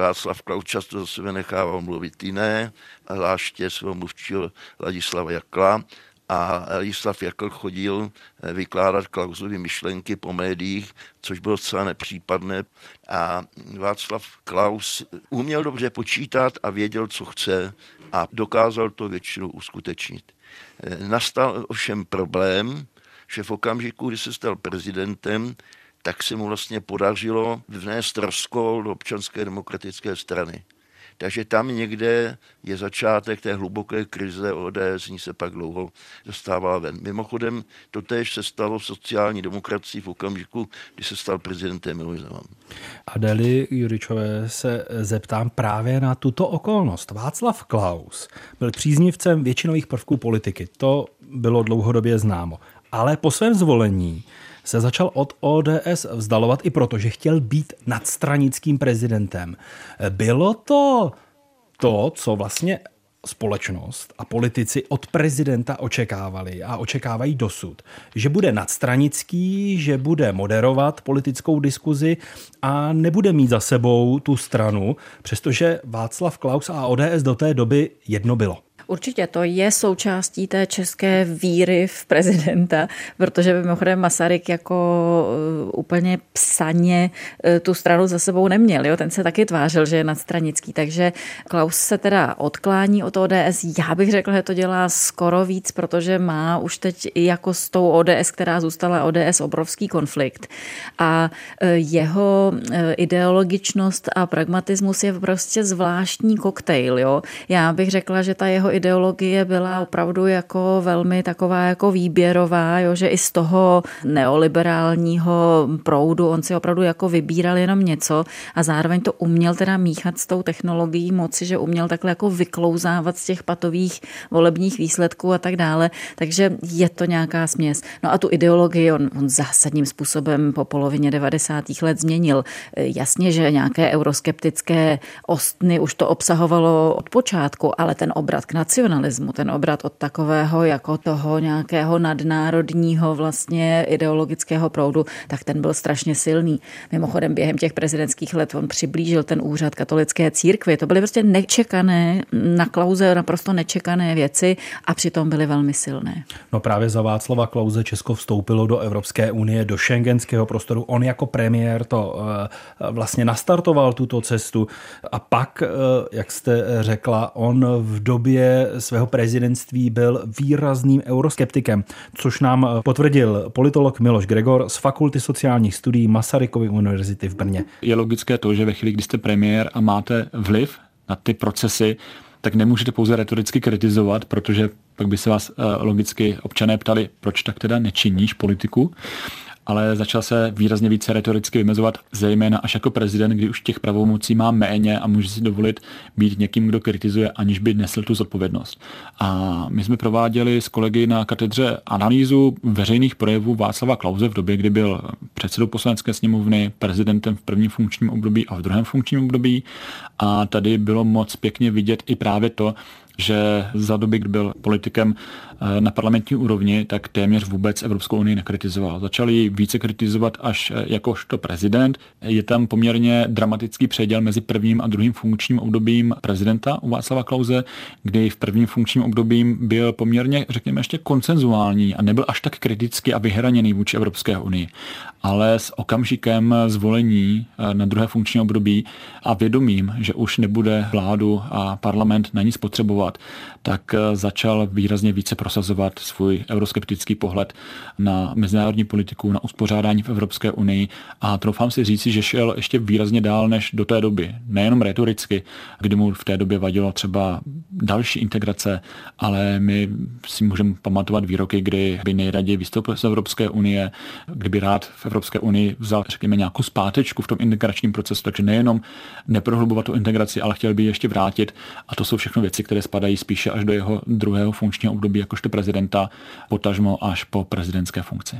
Václav Klaus často za sebe nechával mluvit jiné, zvláště svého mluvčího Ladislava Jakla, a Ladislav Jakl chodil vykládat Klausovy myšlenky po médiích, což bylo docela nepřípadné. A Václav Klaus uměl dobře počítat a věděl, co chce a dokázal to většinou uskutečnit. Nastal ovšem problém, že v okamžiku, kdy se stal prezidentem, tak se mu vlastně podařilo vnést rozkol do Občanské demokratické strany. Takže tam někde je začátek té hluboké krize, O D S, z ní se pak dlouho dostávala ven. Mimochodem, to též se stalo v sociální demokracii v okamžiku, kdy se stal prezidentem Miloš Zeman. Adély Gjuričové se zeptám právě na tuto okolnost. Václav Klaus byl příznivcem většinových prvků politiky. To bylo dlouhodobě známo. Ale po svém zvolení se začal od O D S vzdalovat i proto, že chtěl být nadstranickým prezidentem. Bylo to to, co vlastně společnost a politici od prezidenta očekávali a očekávají dosud. Že bude nadstranický, že bude moderovat politickou diskuzi a nebude mít za sebou tu stranu, přestože Václav Klaus a O D S do té doby jedno bylo. Určitě to je součástí té české víry v prezidenta, protože mimochodem Masaryk jako úplně psaně tu stranu za sebou neměl. Jo? Ten se taky tvářil, že je nadstranický, takže Klaus se teda odklání od O D S. Já bych řekla, že to dělá skoro víc, protože má už teď i jako s tou O D S, která zůstala O D S, obrovský konflikt. A jeho ideologičnost a pragmatismus je prostě zvláštní koktejl. Jo? Já bych řekla, že ta jeho ideologie byla opravdu jako velmi taková jako výběrová, jo, že i z toho neoliberálního proudu on si opravdu jako vybíral jenom něco a zároveň to uměl teda míchat s tou technologií moci, že uměl takhle jako vyklouzávat z těch patových volebních výsledků a tak dále, takže je to nějaká směs. No a tu ideologii on, on zásadním způsobem po polovině devadesátých let změnil. Jasně, že nějaké euroskeptické ostny už to obsahovalo od počátku, ale ten obraz k nacionalismu, ten obrat od takového jako toho nějakého nadnárodního vlastně ideologického proudu, tak ten byl strašně silný. Mimochodem během těch prezidentských let on přiblížil ten úřad katolické církvi. To byly prostě nečekané, na Klauze naprosto nečekané věci a přitom byly velmi silné. No právě za Václava Klause Česko vstoupilo do Evropské unie, do šengenského prostoru. On jako premiér to vlastně nastartoval tuto cestu a pak, jak jste řekla, on v době svého prezidentství byl výrazným euroskeptikem, což nám potvrdil politolog Miloš Gregor z Fakulty sociálních studií Masarykovy univerzity v Brně. Je logické to, že ve chvíli, kdy jste premiér a máte vliv na ty procesy, tak nemůžete pouze retoricky kritizovat, protože pak by se vás logicky občané ptali, proč tak teda nečiníš politiku, ale začal se výrazně více retoricky vymezovat, zejména až jako prezident, kdy už těch pravomocí má méně a může si dovolit být někým, kdo kritizuje, aniž by nesl tu zodpovědnost. A my jsme prováděli s kolegy na katedře analýzu veřejných projevů Václava Klause v době, kdy byl předsedou Poslanecké sněmovny, prezidentem v prvním funkčním období a v druhém funkčním období. A tady bylo moc pěkně vidět i právě to, že za doby, kdy byl politikem na parlamentní úrovni, tak téměř vůbec Evropskou unii nekritizoval. Začal ji více kritizovat až jakožto prezident. Je tam poměrně dramatický předěl mezi prvním a druhým funkčním obdobím prezidenta u Václava Klause, kdy v prvním funkčním obdobím byl poměrně, řekněme, ještě konsenzuální a nebyl až tak kriticky a vyhraněný vůči Evropské unii. Ale s okamžikem zvolení na druhé funkční období a vědomím, že už nebude vládu a parlament na nic potřebovat, tak začal výrazně více prosazovat svůj euroskeptický pohled na mezinárodní politiku, na uspořádání v Evropské unii a troufám si říci, že šel ještě výrazně dál než do té doby. Nejenom retoricky, kdy mu v té době vadilo třeba další integrace, ale my si můžeme pamatovat výroky, kdy by nejraději vystoupil z Evropské unie, kdyby rád v Evropské unii vzal, řekněme, nějakou zpátečku v tom integračním procesu, takže nejenom neprohlubovat tu integraci, ale chtěl by ji ještě vrátit a to jsou všechno věci, které spadají spíše až do jeho druhého funkčního období jakožto prezidenta, potažmo až po prezidentské funkci.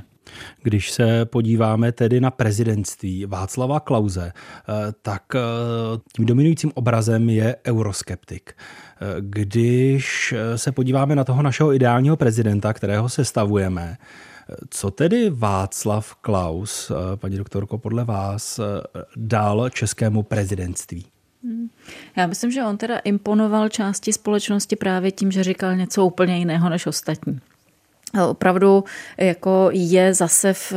Když se podíváme tedy na prezidentství Václava Klause, tak tím dominujícím obrazem je euroskeptik. Když se podíváme na toho našeho ideálního prezidenta, kterého sestavujeme, co tedy Václav Klaus, paní doktorko, podle vás dal českému prezidentství? Já myslím, že on teda imponoval části společnosti právě tím, že říkal něco úplně jiného než ostatní. Opravdu jako je zase v,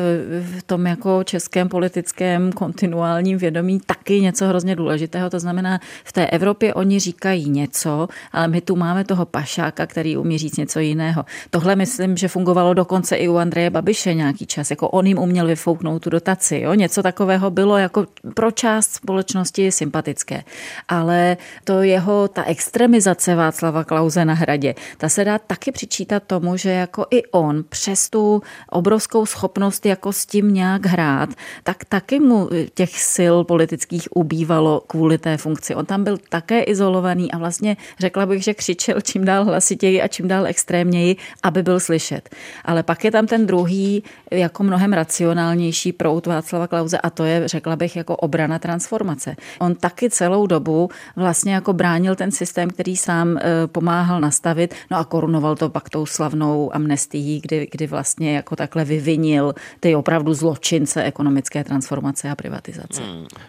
v tom jako českém politickém kontinuálním vědomí taky něco hrozně důležitého. To znamená, v té Evropě oni říkají něco, ale my tu máme toho pašáka, který umí říct něco jiného. Tohle myslím, že fungovalo dokonce i u Andreje Babiše nějaký čas. Jako on jim uměl vyfouknout tu dotaci. Jo? Něco takového bylo jako pro část společnosti sympatické. Ale to jeho, ta extremizace Václava Klause na Hradě, ta se dá taky přičítat tomu, že jako i on přes tu obrovskou schopnost jako s tím nějak hrát, tak taky mu těch sil politických ubývalo kvůli té funkci. On tam byl také izolovaný a vlastně řekla bych, že křičel čím dál hlasitěji a čím dál extrémněji, aby byl slyšet. Ale pak je tam ten druhý jako mnohem racionálnější proud Václava Klause a to je, řekla bych, jako obrana transformace. On taky celou dobu vlastně jako bránil ten systém, který sám pomáhal nastavit, no a korunoval to pak tou slavnou amnestií, kdy, kdy vlastně jako takhle vyvinil ty opravdu zločince ekonomické transformace a privatizace.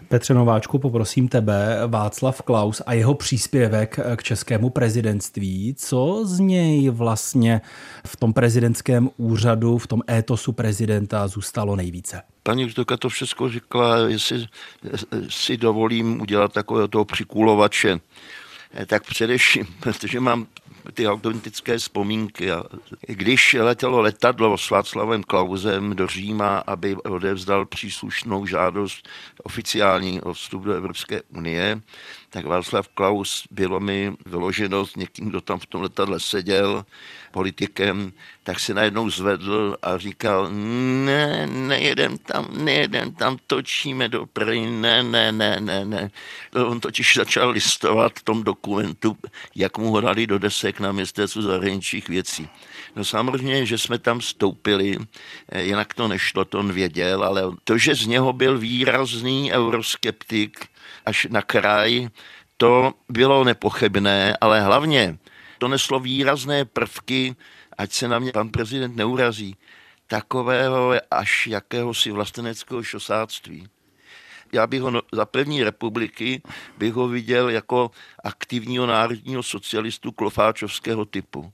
Petře Nováčku, poprosím tebe, Václav Klaus a jeho příspěvek k českému prezidentství. Co z něj vlastně v tom prezidentském úřadu, v tom étosu prezidenta zůstalo nejvíce? Paní Ždoka to všechno řekla, jestli si dovolím udělat takového toho přikulovače, tak především, protože mám ty autentické vzpomínky. Když letělo letadlo s Václavem Klausem do Říma, aby odevzdal příslušnou žádost oficiální o vstup do Evropské unie, tak Václav Klaus, bylo mi vyloženo s někým, kdo tam v tom letadle seděl, politikem, tak se najednou zvedl a říkal, ne, nejedem tam, nejedem tam, točíme do pry, ne, ne, ne, ne, ne. On totiž začal listovat v tom dokumentu, jak mu ho dali do desek na ministerstvu zahraničních věcí. No samozřejmě, že jsme tam vstoupili, jinak to nešlo, to on věděl, ale to, že z něho byl výrazný euroskeptik, až na kraj, to bylo nepochybné, ale hlavně to neslo výrazné prvky, ať se na mě pan prezident neurazí, takového až jakéhosi vlasteneckého šosáctví. Já bych ho za první republiky bych ho viděl jako aktivního národního socialistu klofáčovského typu.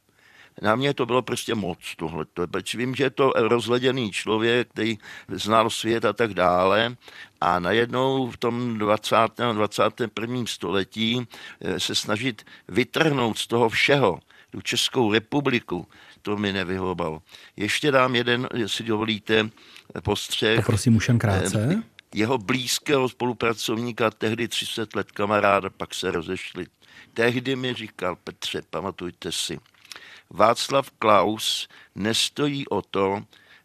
Na mě to bylo prostě moc tohleto, protože vím, že je to rozhleděný člověk, který znal svět a tak dále a najednou v tom dvacátém a dvacátém prvním století se snažit vytrhnout z toho všeho tu Českou republiku, to mi nevyhovovalo. Ještě dám jeden, jestli dovolíte, postřeh. Poprosím už jen krátce. Jeho blízkého spolupracovníka, tehdy třicet let kamaráda, pak se rozešli. Tehdy mi říkal, Petře, pamatujte si, Václav Klaus nestojí o to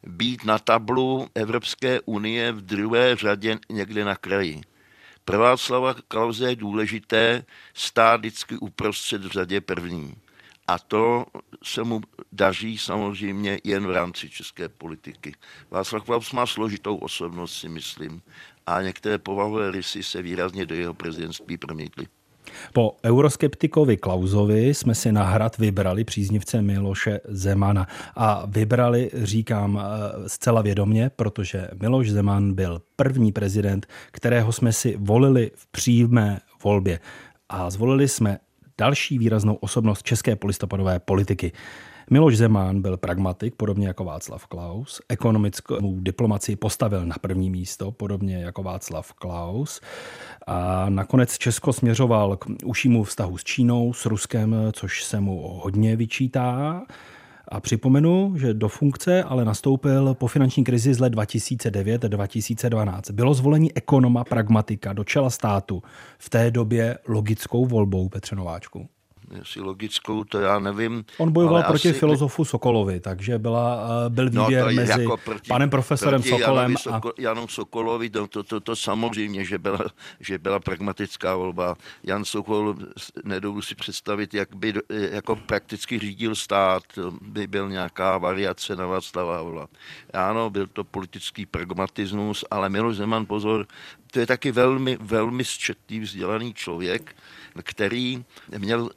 být na tablu Evropské unie v druhé řadě někde na kraji. Pro Václava Klause je důležité stát vždycky uprostřed v řadě první. A to se mu daří samozřejmě jen v rámci české politiky. Václav Klaus má složitou osobnost, si myslím, a některé povahové rysy se výrazně do jeho prezidentství promítly. Po euroskeptikovi Klausovi jsme si na hrad vybrali příznivce Miloše Zemana. A vybrali, říkám, zcela vědomě, protože Miloš Zeman byl první prezident, kterého jsme si volili v přímé volbě. A zvolili jsme další výraznou osobnost české polistopadové politiky. Miloš Zeman byl pragmatik, podobně jako Václav Klaus. Ekonomickou diplomacii postavil na první místo, podobně jako Václav Klaus. A nakonec Česko směřoval k užšímu vztahu s Čínou, s Ruskem, což se mu hodně vyčítá. A připomenu, že do funkce ale nastoupil po finanční krizi z let dva tisíce devět dva tisíce dvanáct. Bylo zvolení ekonoma pragmatika do čela státu v té době logickou volbou, Petře Nováčku. Jestli logickou, to já nevím. On bojoval proti asi filozofu Sokolovi, takže byla, byl výběr no mezi jako proti, panem profesorem Sokolem Soko, a Janem Sokolovi, to, to, to, to samozřejmě, že byla, že byla pragmatická volba. Jan Sokol, nedovedu si představit, jak by jako prakticky řídil stát, by byl nějaká variace na Václava Havla. Ano, byl to politický pragmatismus, ale Miloš Zeman, pozor, to je taky velmi, velmi zčetlý vzdělaný člověk, který měl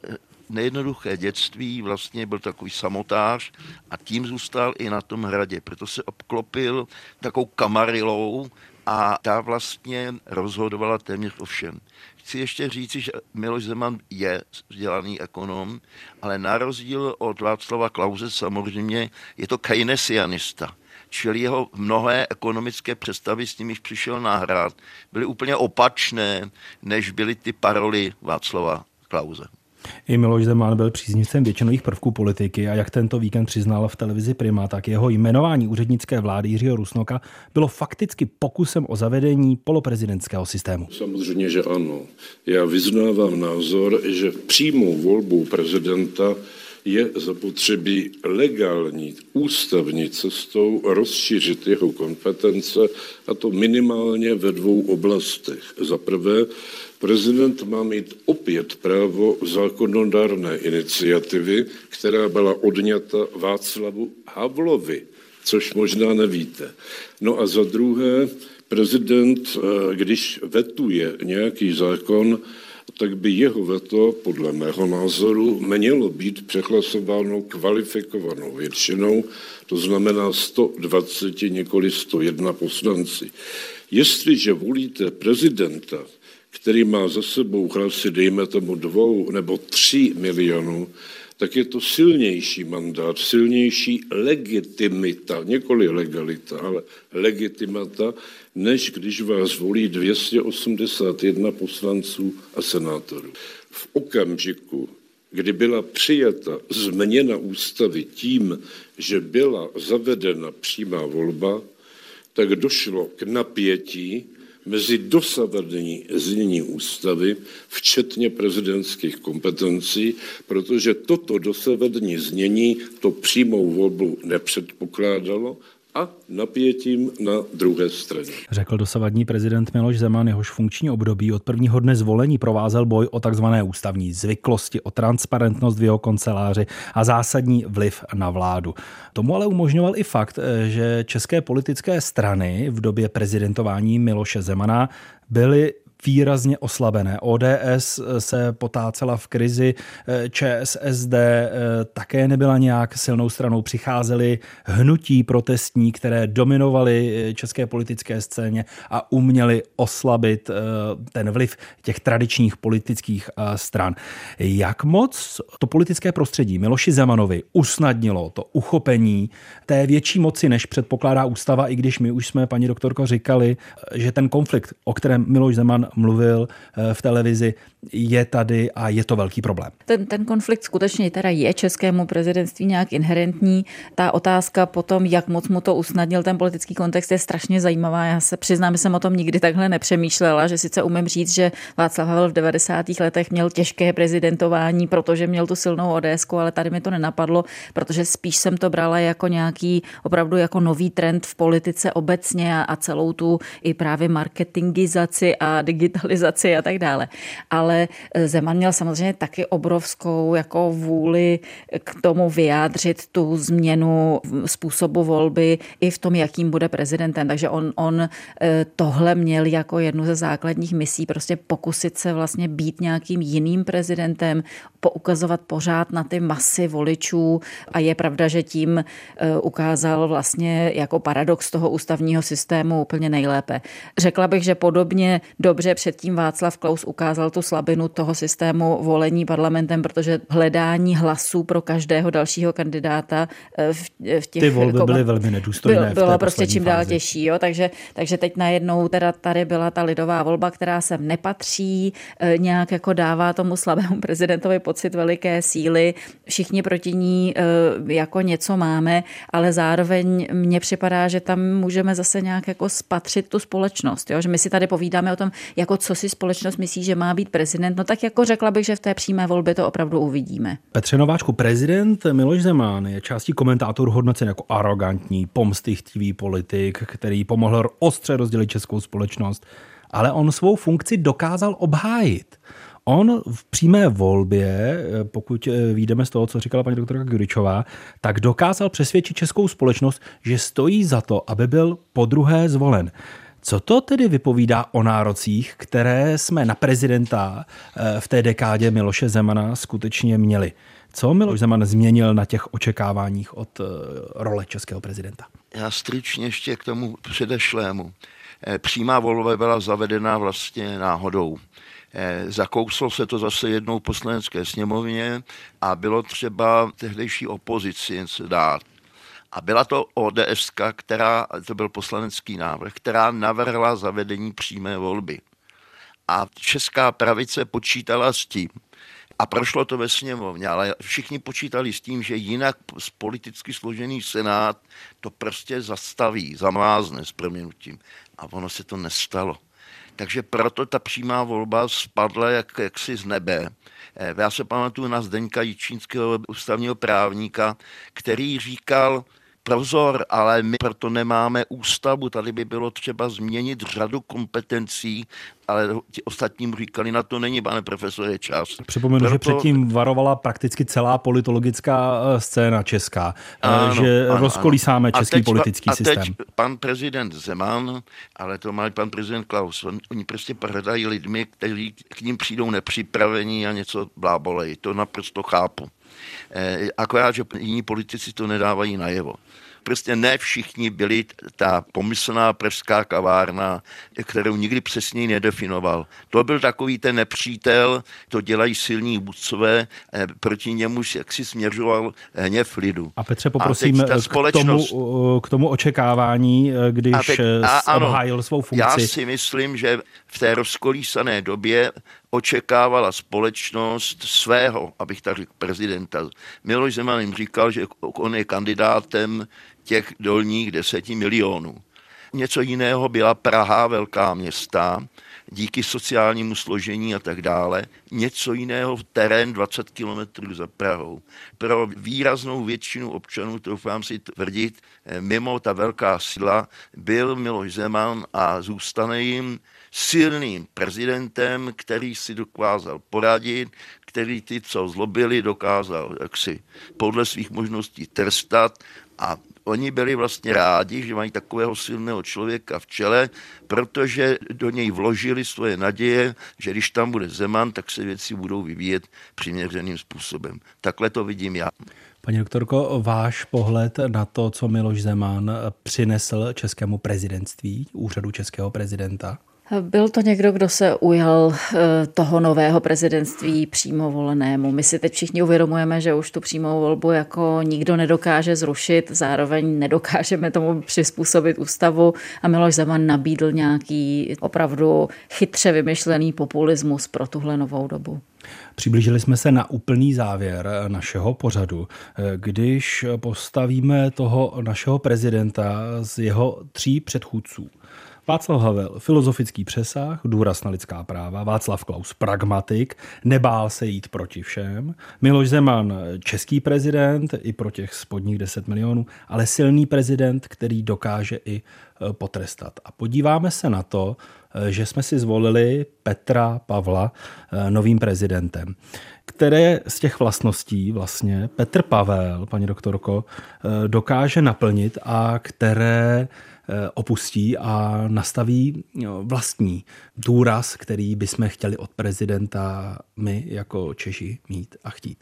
nejednoduché dětství, vlastně byl takový samotář a tím zůstal i na tom hradě, proto se obklopil takovou kamarilou a ta vlastně rozhodovala téměř o všem. Chci ještě říci, že Miloš Zeman je vzdělaný ekonom, ale na rozdíl od Václava Klause samozřejmě je to keynesianista. Čili jeho mnohé ekonomické představy, s nimiž přišel na hrad, byly úplně opačné, než byly ty paroly Václava Klause. I Miloš Zeman byl příznivcem většinových prvků politiky a jak tento víkend přiznal v televizi Prima, tak jeho jmenování úřednické vlády Jiřího Rusnoka bylo fakticky pokusem o zavedení poloprezidentského systému. Samozřejmě, že ano. Já vyznávám názor, že přímou volbu prezidenta je zapotřebí legální ústavní cestou rozšířit jeho kompetence, a to minimálně ve dvou oblastech. Za prvé, prezident má mít opět právo zákonodárné iniciativy, která byla odňata Václavu Havlovi, což možná nevíte. No a za druhé, prezident, když vetuje nějaký zákon, tak by jeho veto, podle mého názoru, mělo být přehlasováno kvalifikovanou většinou, to znamená sto dvacet, nikoli sto jedna poslanci. Jestliže volíte prezidenta, který má za sebou hlasy, dejme tomu dvou nebo tří milionů, tak je to silnější mandát, silnější legitimita, nikoli legalita, ale legitimita, než když vás volí dvě stě osmdesát jedna poslanců a senátorů. V okamžiku, kdy byla přijata změna ústavy tím, že byla zavedena přímá volba, tak došlo k napětí mezi dosavadní znění ústavy, včetně prezidentských kompetencí, protože toto dosavadní znění to přímou volbu nepředpokládalo, a napětím na druhé straně. Řekl dosavadní prezident Miloš Zeman, jehož funkční období od prvního dne zvolení provázel boj o takzvané ústavní zvyklosti, o transparentnost v jeho kanceláři a zásadní vliv na vládu. Tomu ale umožňoval i fakt, že české politické strany v době prezidentování Miloše Zemana byly výrazně oslabené. O D S se potácela v krizi, Č S S D také nebyla nějak silnou stranou. Přicházely hnutí protestní, které dominovaly české politické scéně a uměly oslabit ten vliv těch tradičních politických stran. Jak moc to politické prostředí Miloši Zemanovi usnadnilo to uchopení té větší moci, než předpokládá ústava, i když my už jsme, paní doktorko, říkali, že ten konflikt, o kterém Miloš Zeman mluvil v televizi, je tady a je to velký problém. Ten, ten konflikt skutečně teda je českému prezidentství nějak inherentní. Ta otázka potom, jak moc mu to usnadnil ten politický kontext, je strašně zajímavá. Já se přiznám, že jsem o tom nikdy takhle nepřemýšlela, že sice umím říct, že Václav Havel v devadesátých letech měl těžké prezidentování, protože měl tu silnou O D S ku, ale tady mi to nenapadlo, protože spíš jsem to brala jako nějaký opravdu jako nový trend v politice obecně a, a celou tu i právě marketingizaci a digitalizaci a tak dále. Ale Zeman měl samozřejmě taky obrovskou jako vůli k tomu vyjádřit tu změnu způsobu volby i v tom, jakým bude prezidentem. Takže on, on tohle měl jako jednu ze základních misí, prostě pokusit se vlastně být nějakým jiným prezidentem, poukazovat pořád na ty masy voličů, a je pravda, že tím ukázal vlastně jako paradox toho ústavního systému úplně nejlépe. Řekla bych, že podobně dobře předtím Václav Klaus ukázal tu slabinu toho systému volení parlamentem, protože hledání hlasů pro každého dalšího kandidáta v, v těch... Ty volby kom... byly velmi nedůstojné. Byl, bylo prostě čím dál těžší. Jo? Takže, takže teď najednou teda tady byla ta lidová volba, která sem nepatří, nějak jako dává tomu slabému prezidentovi pocit veliké síly. Všichni proti ní jako něco máme, ale zároveň mně připadá, že tam můžeme zase nějak jako spatřit tu společnost. Jo? Že my si tady povídáme o tom, jako co si společnost myslí, že má být prezident, no tak jako řekla bych, že v té přímé volbě to opravdu uvidíme. Petře Nováčku, prezident Miloš Zeman je částí komentátorů hodnocen jako arrogantní, pomstychtivý politik, který pomohl ostře rozdělit českou společnost, ale on svou funkci dokázal obhájit. On v přímé volbě, pokud vyjdeme z toho, co říkala paní doktorka Gjuričová, tak dokázal přesvědčit českou společnost, že stojí za to, aby byl podruhé zvolen. Co to tedy vypovídá o nárocích, které jsme na prezidenta v té dekádě Miloše Zemana skutečně měli? Co Miloš Zeman změnil na těch očekáváních od role českého prezidenta? Já stručně ještě k tomu předešlému. Přímá volba byla zavedena vlastně náhodou. Zakouslo se to zase jednou v Poslanecké sněmovně a bylo třeba tehdejší opozici dát. A byla to O D S, která, to byl poslanecký návrh, která navrhla zavedení přímé volby. A česká pravice počítala s tím, a prošlo to ve sněmovně, ale všichni počítali s tím, že jinak politicky složený senát to prostě zastaví, zamázne s proměnutím. A ono se to nestalo. Takže proto ta přímá volba spadla jak, jaksi z nebe. Já se pamatuju na Zdeňka Jičínského, ústavního právníka, který říkal: Pozor, ale my proto nemáme ústavu, tady by bylo třeba změnit řadu kompetencí, ale ti ostatním říkali, na to není, pane profesore, čas. Připomenu, proto... že předtím varovala prakticky celá politologická scéna česká, ano, že ano, rozkolísáme ano. český teď, politický a systém. A teď pan prezident Zeman, ale to má pan prezident Klaus, on, oni prostě prodají lidmi, kteří k ním přijdou nepřipravení a něco blábolejí, to naprosto chápu. Akorát, že jiní politici to nedávají najevo. Prostě ne všichni byli ta pomyslná pražská kavárna, kterou nikdy přesně nedefinoval. To byl takový ten nepřítel, to dělají silní vůdcové, proti němu jaksi směřoval hněv lidu. A Petře, poprosím a k, tomu, k tomu očekávání, když a teď, a obhájil ano, svou funkci. Já si myslím, že v té rozkolísané době očekávala společnost svého, abych tak řekl, prezidenta. Miloš Zeman jim říkal, že on je kandidátem těch dolních deseti milionů. Něco jiného byla Praha, velká města, díky sociálnímu složení a tak dále. Něco jiného terén dvacet kilometrů za Prahou. Pro výraznou většinu občanů, doufám si tvrdit, mimo ta velká síla byl Miloš Zeman a zůstane jim silným prezidentem, který si dokázal poradit, který ty, co zlobili, dokázal jaksi podle svých možností trestat, a oni byli vlastně rádi, že mají takového silného člověka v čele, protože do něj vložili svoje naděje, že když tam bude Zeman, tak se věci budou vyvíjet přiměřeným způsobem. Takhle to vidím já. Paní doktorko, váš pohled na to, co Miloš Zeman přinesl českému prezidentství, úřadu českého prezidenta? Byl to někdo, kdo se ujal toho nového prezidentství přímo volenému. My si teď všichni uvědomujeme, že už tu přímou volbu jako nikdo nedokáže zrušit, zároveň nedokážeme tomu přizpůsobit ústavu, a Miloš Zeman nabídl nějaký opravdu chytře vymyšlený populismus pro tuhle novou dobu. Přiblížili jsme se na úplný závěr našeho pořadu. Když postavíme toho našeho prezidenta z jeho tří předchůdců: Václav Havel, filozofický přesah, důraz na lidská práva; Václav Klaus, pragmatik, nebál se jít proti všem; Miloš Zeman, český prezident i pro těch spodních deset milionů, ale silný prezident, který dokáže i potrestat. A podíváme se na to, že jsme si zvolili Petra Pavla novým prezidentem. Které z těch vlastností vlastně Petr Pavel, paní doktorko, dokáže naplnit a které opustí a nastaví vlastní důraz, který bychom chtěli od prezidenta my jako Češi mít a chtít?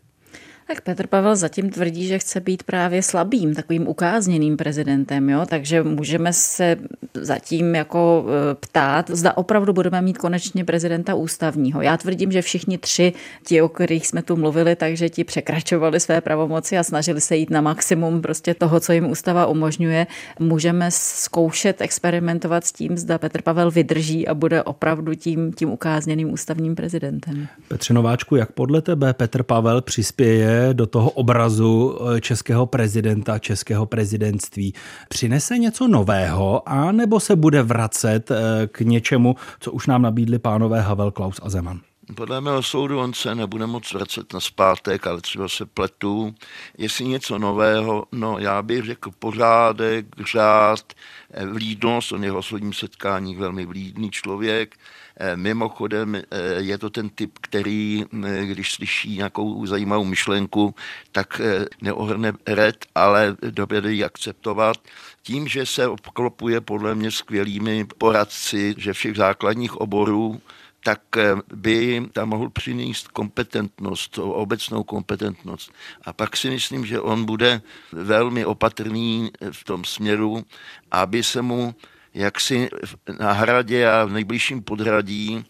Tak Petr Pavel zatím tvrdí, že chce být právě slabým, takovým ukázněným prezidentem, jo? Takže můžeme se zatím jako ptát, zda opravdu budeme mít konečně prezidenta ústavního. Já tvrdím, že všichni tři, ti, o kterých jsme tu mluvili, takže ti překračovali své pravomoci a snažili se jít na maximum prostě toho, co jim ústava umožňuje. Můžeme zkoušet experimentovat s tím, zda Petr Pavel vydrží a bude opravdu tím, tím ukázněným ústavním prezidentem. Petře Nováčku, jak podle tebe Petr Pavel přispěje do toho obrazu českého prezidenta, českého prezidentství? Přinese něco nového, a nebo se bude vracet k něčemu, co už nám nabídli pánové Havel, Klaus a Zeman? Podle mého soudu on se nebude moc vracet na zpátek, ale třeba se pletu. Jestli něco nového, no já bych řekl pořádek, řád, vlídnost, on je v osobním setkáních velmi vlídný člověk. Mimochodem je to ten typ, který, když slyší nějakou zajímavou myšlenku, tak neohrne red, ale dovede ji akceptovat. Tím, že se obklopuje podle mě skvělými poradci, že všech základních oborů, tak by tam mohl přinést kompetentnost, obecnou kompetentnost. A pak si myslím, že on bude velmi opatrný v tom směru, aby se mu jaksi na Hradě a v nejbližším Podhradí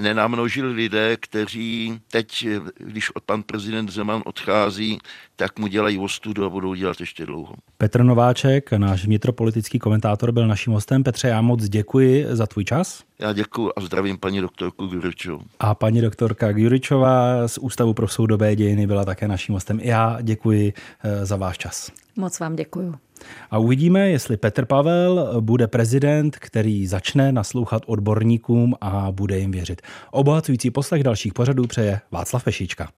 nenamnožili lidé, kteří teď, když pan prezident Zeman odchází, tak mu dělají ostudu a budou dělat ještě dlouho. Petr Nováček, náš vnitropolitický komentátor, byl naším hostem. Petře, já moc děkuji za tvůj čas. Já děkuji a zdravím paní doktorku Gjuričovou. A paní doktorka Gjuričová z Ústavu pro soudobé dějiny byla také naším hostem. Já děkuji za váš čas. Moc vám děkuji. A uvidíme, jestli Petr Pavel bude prezident, který začne naslouchat odborníkům a bude jim věřit. Obohacující poslech dalších pořadů přeje Václav Pešička.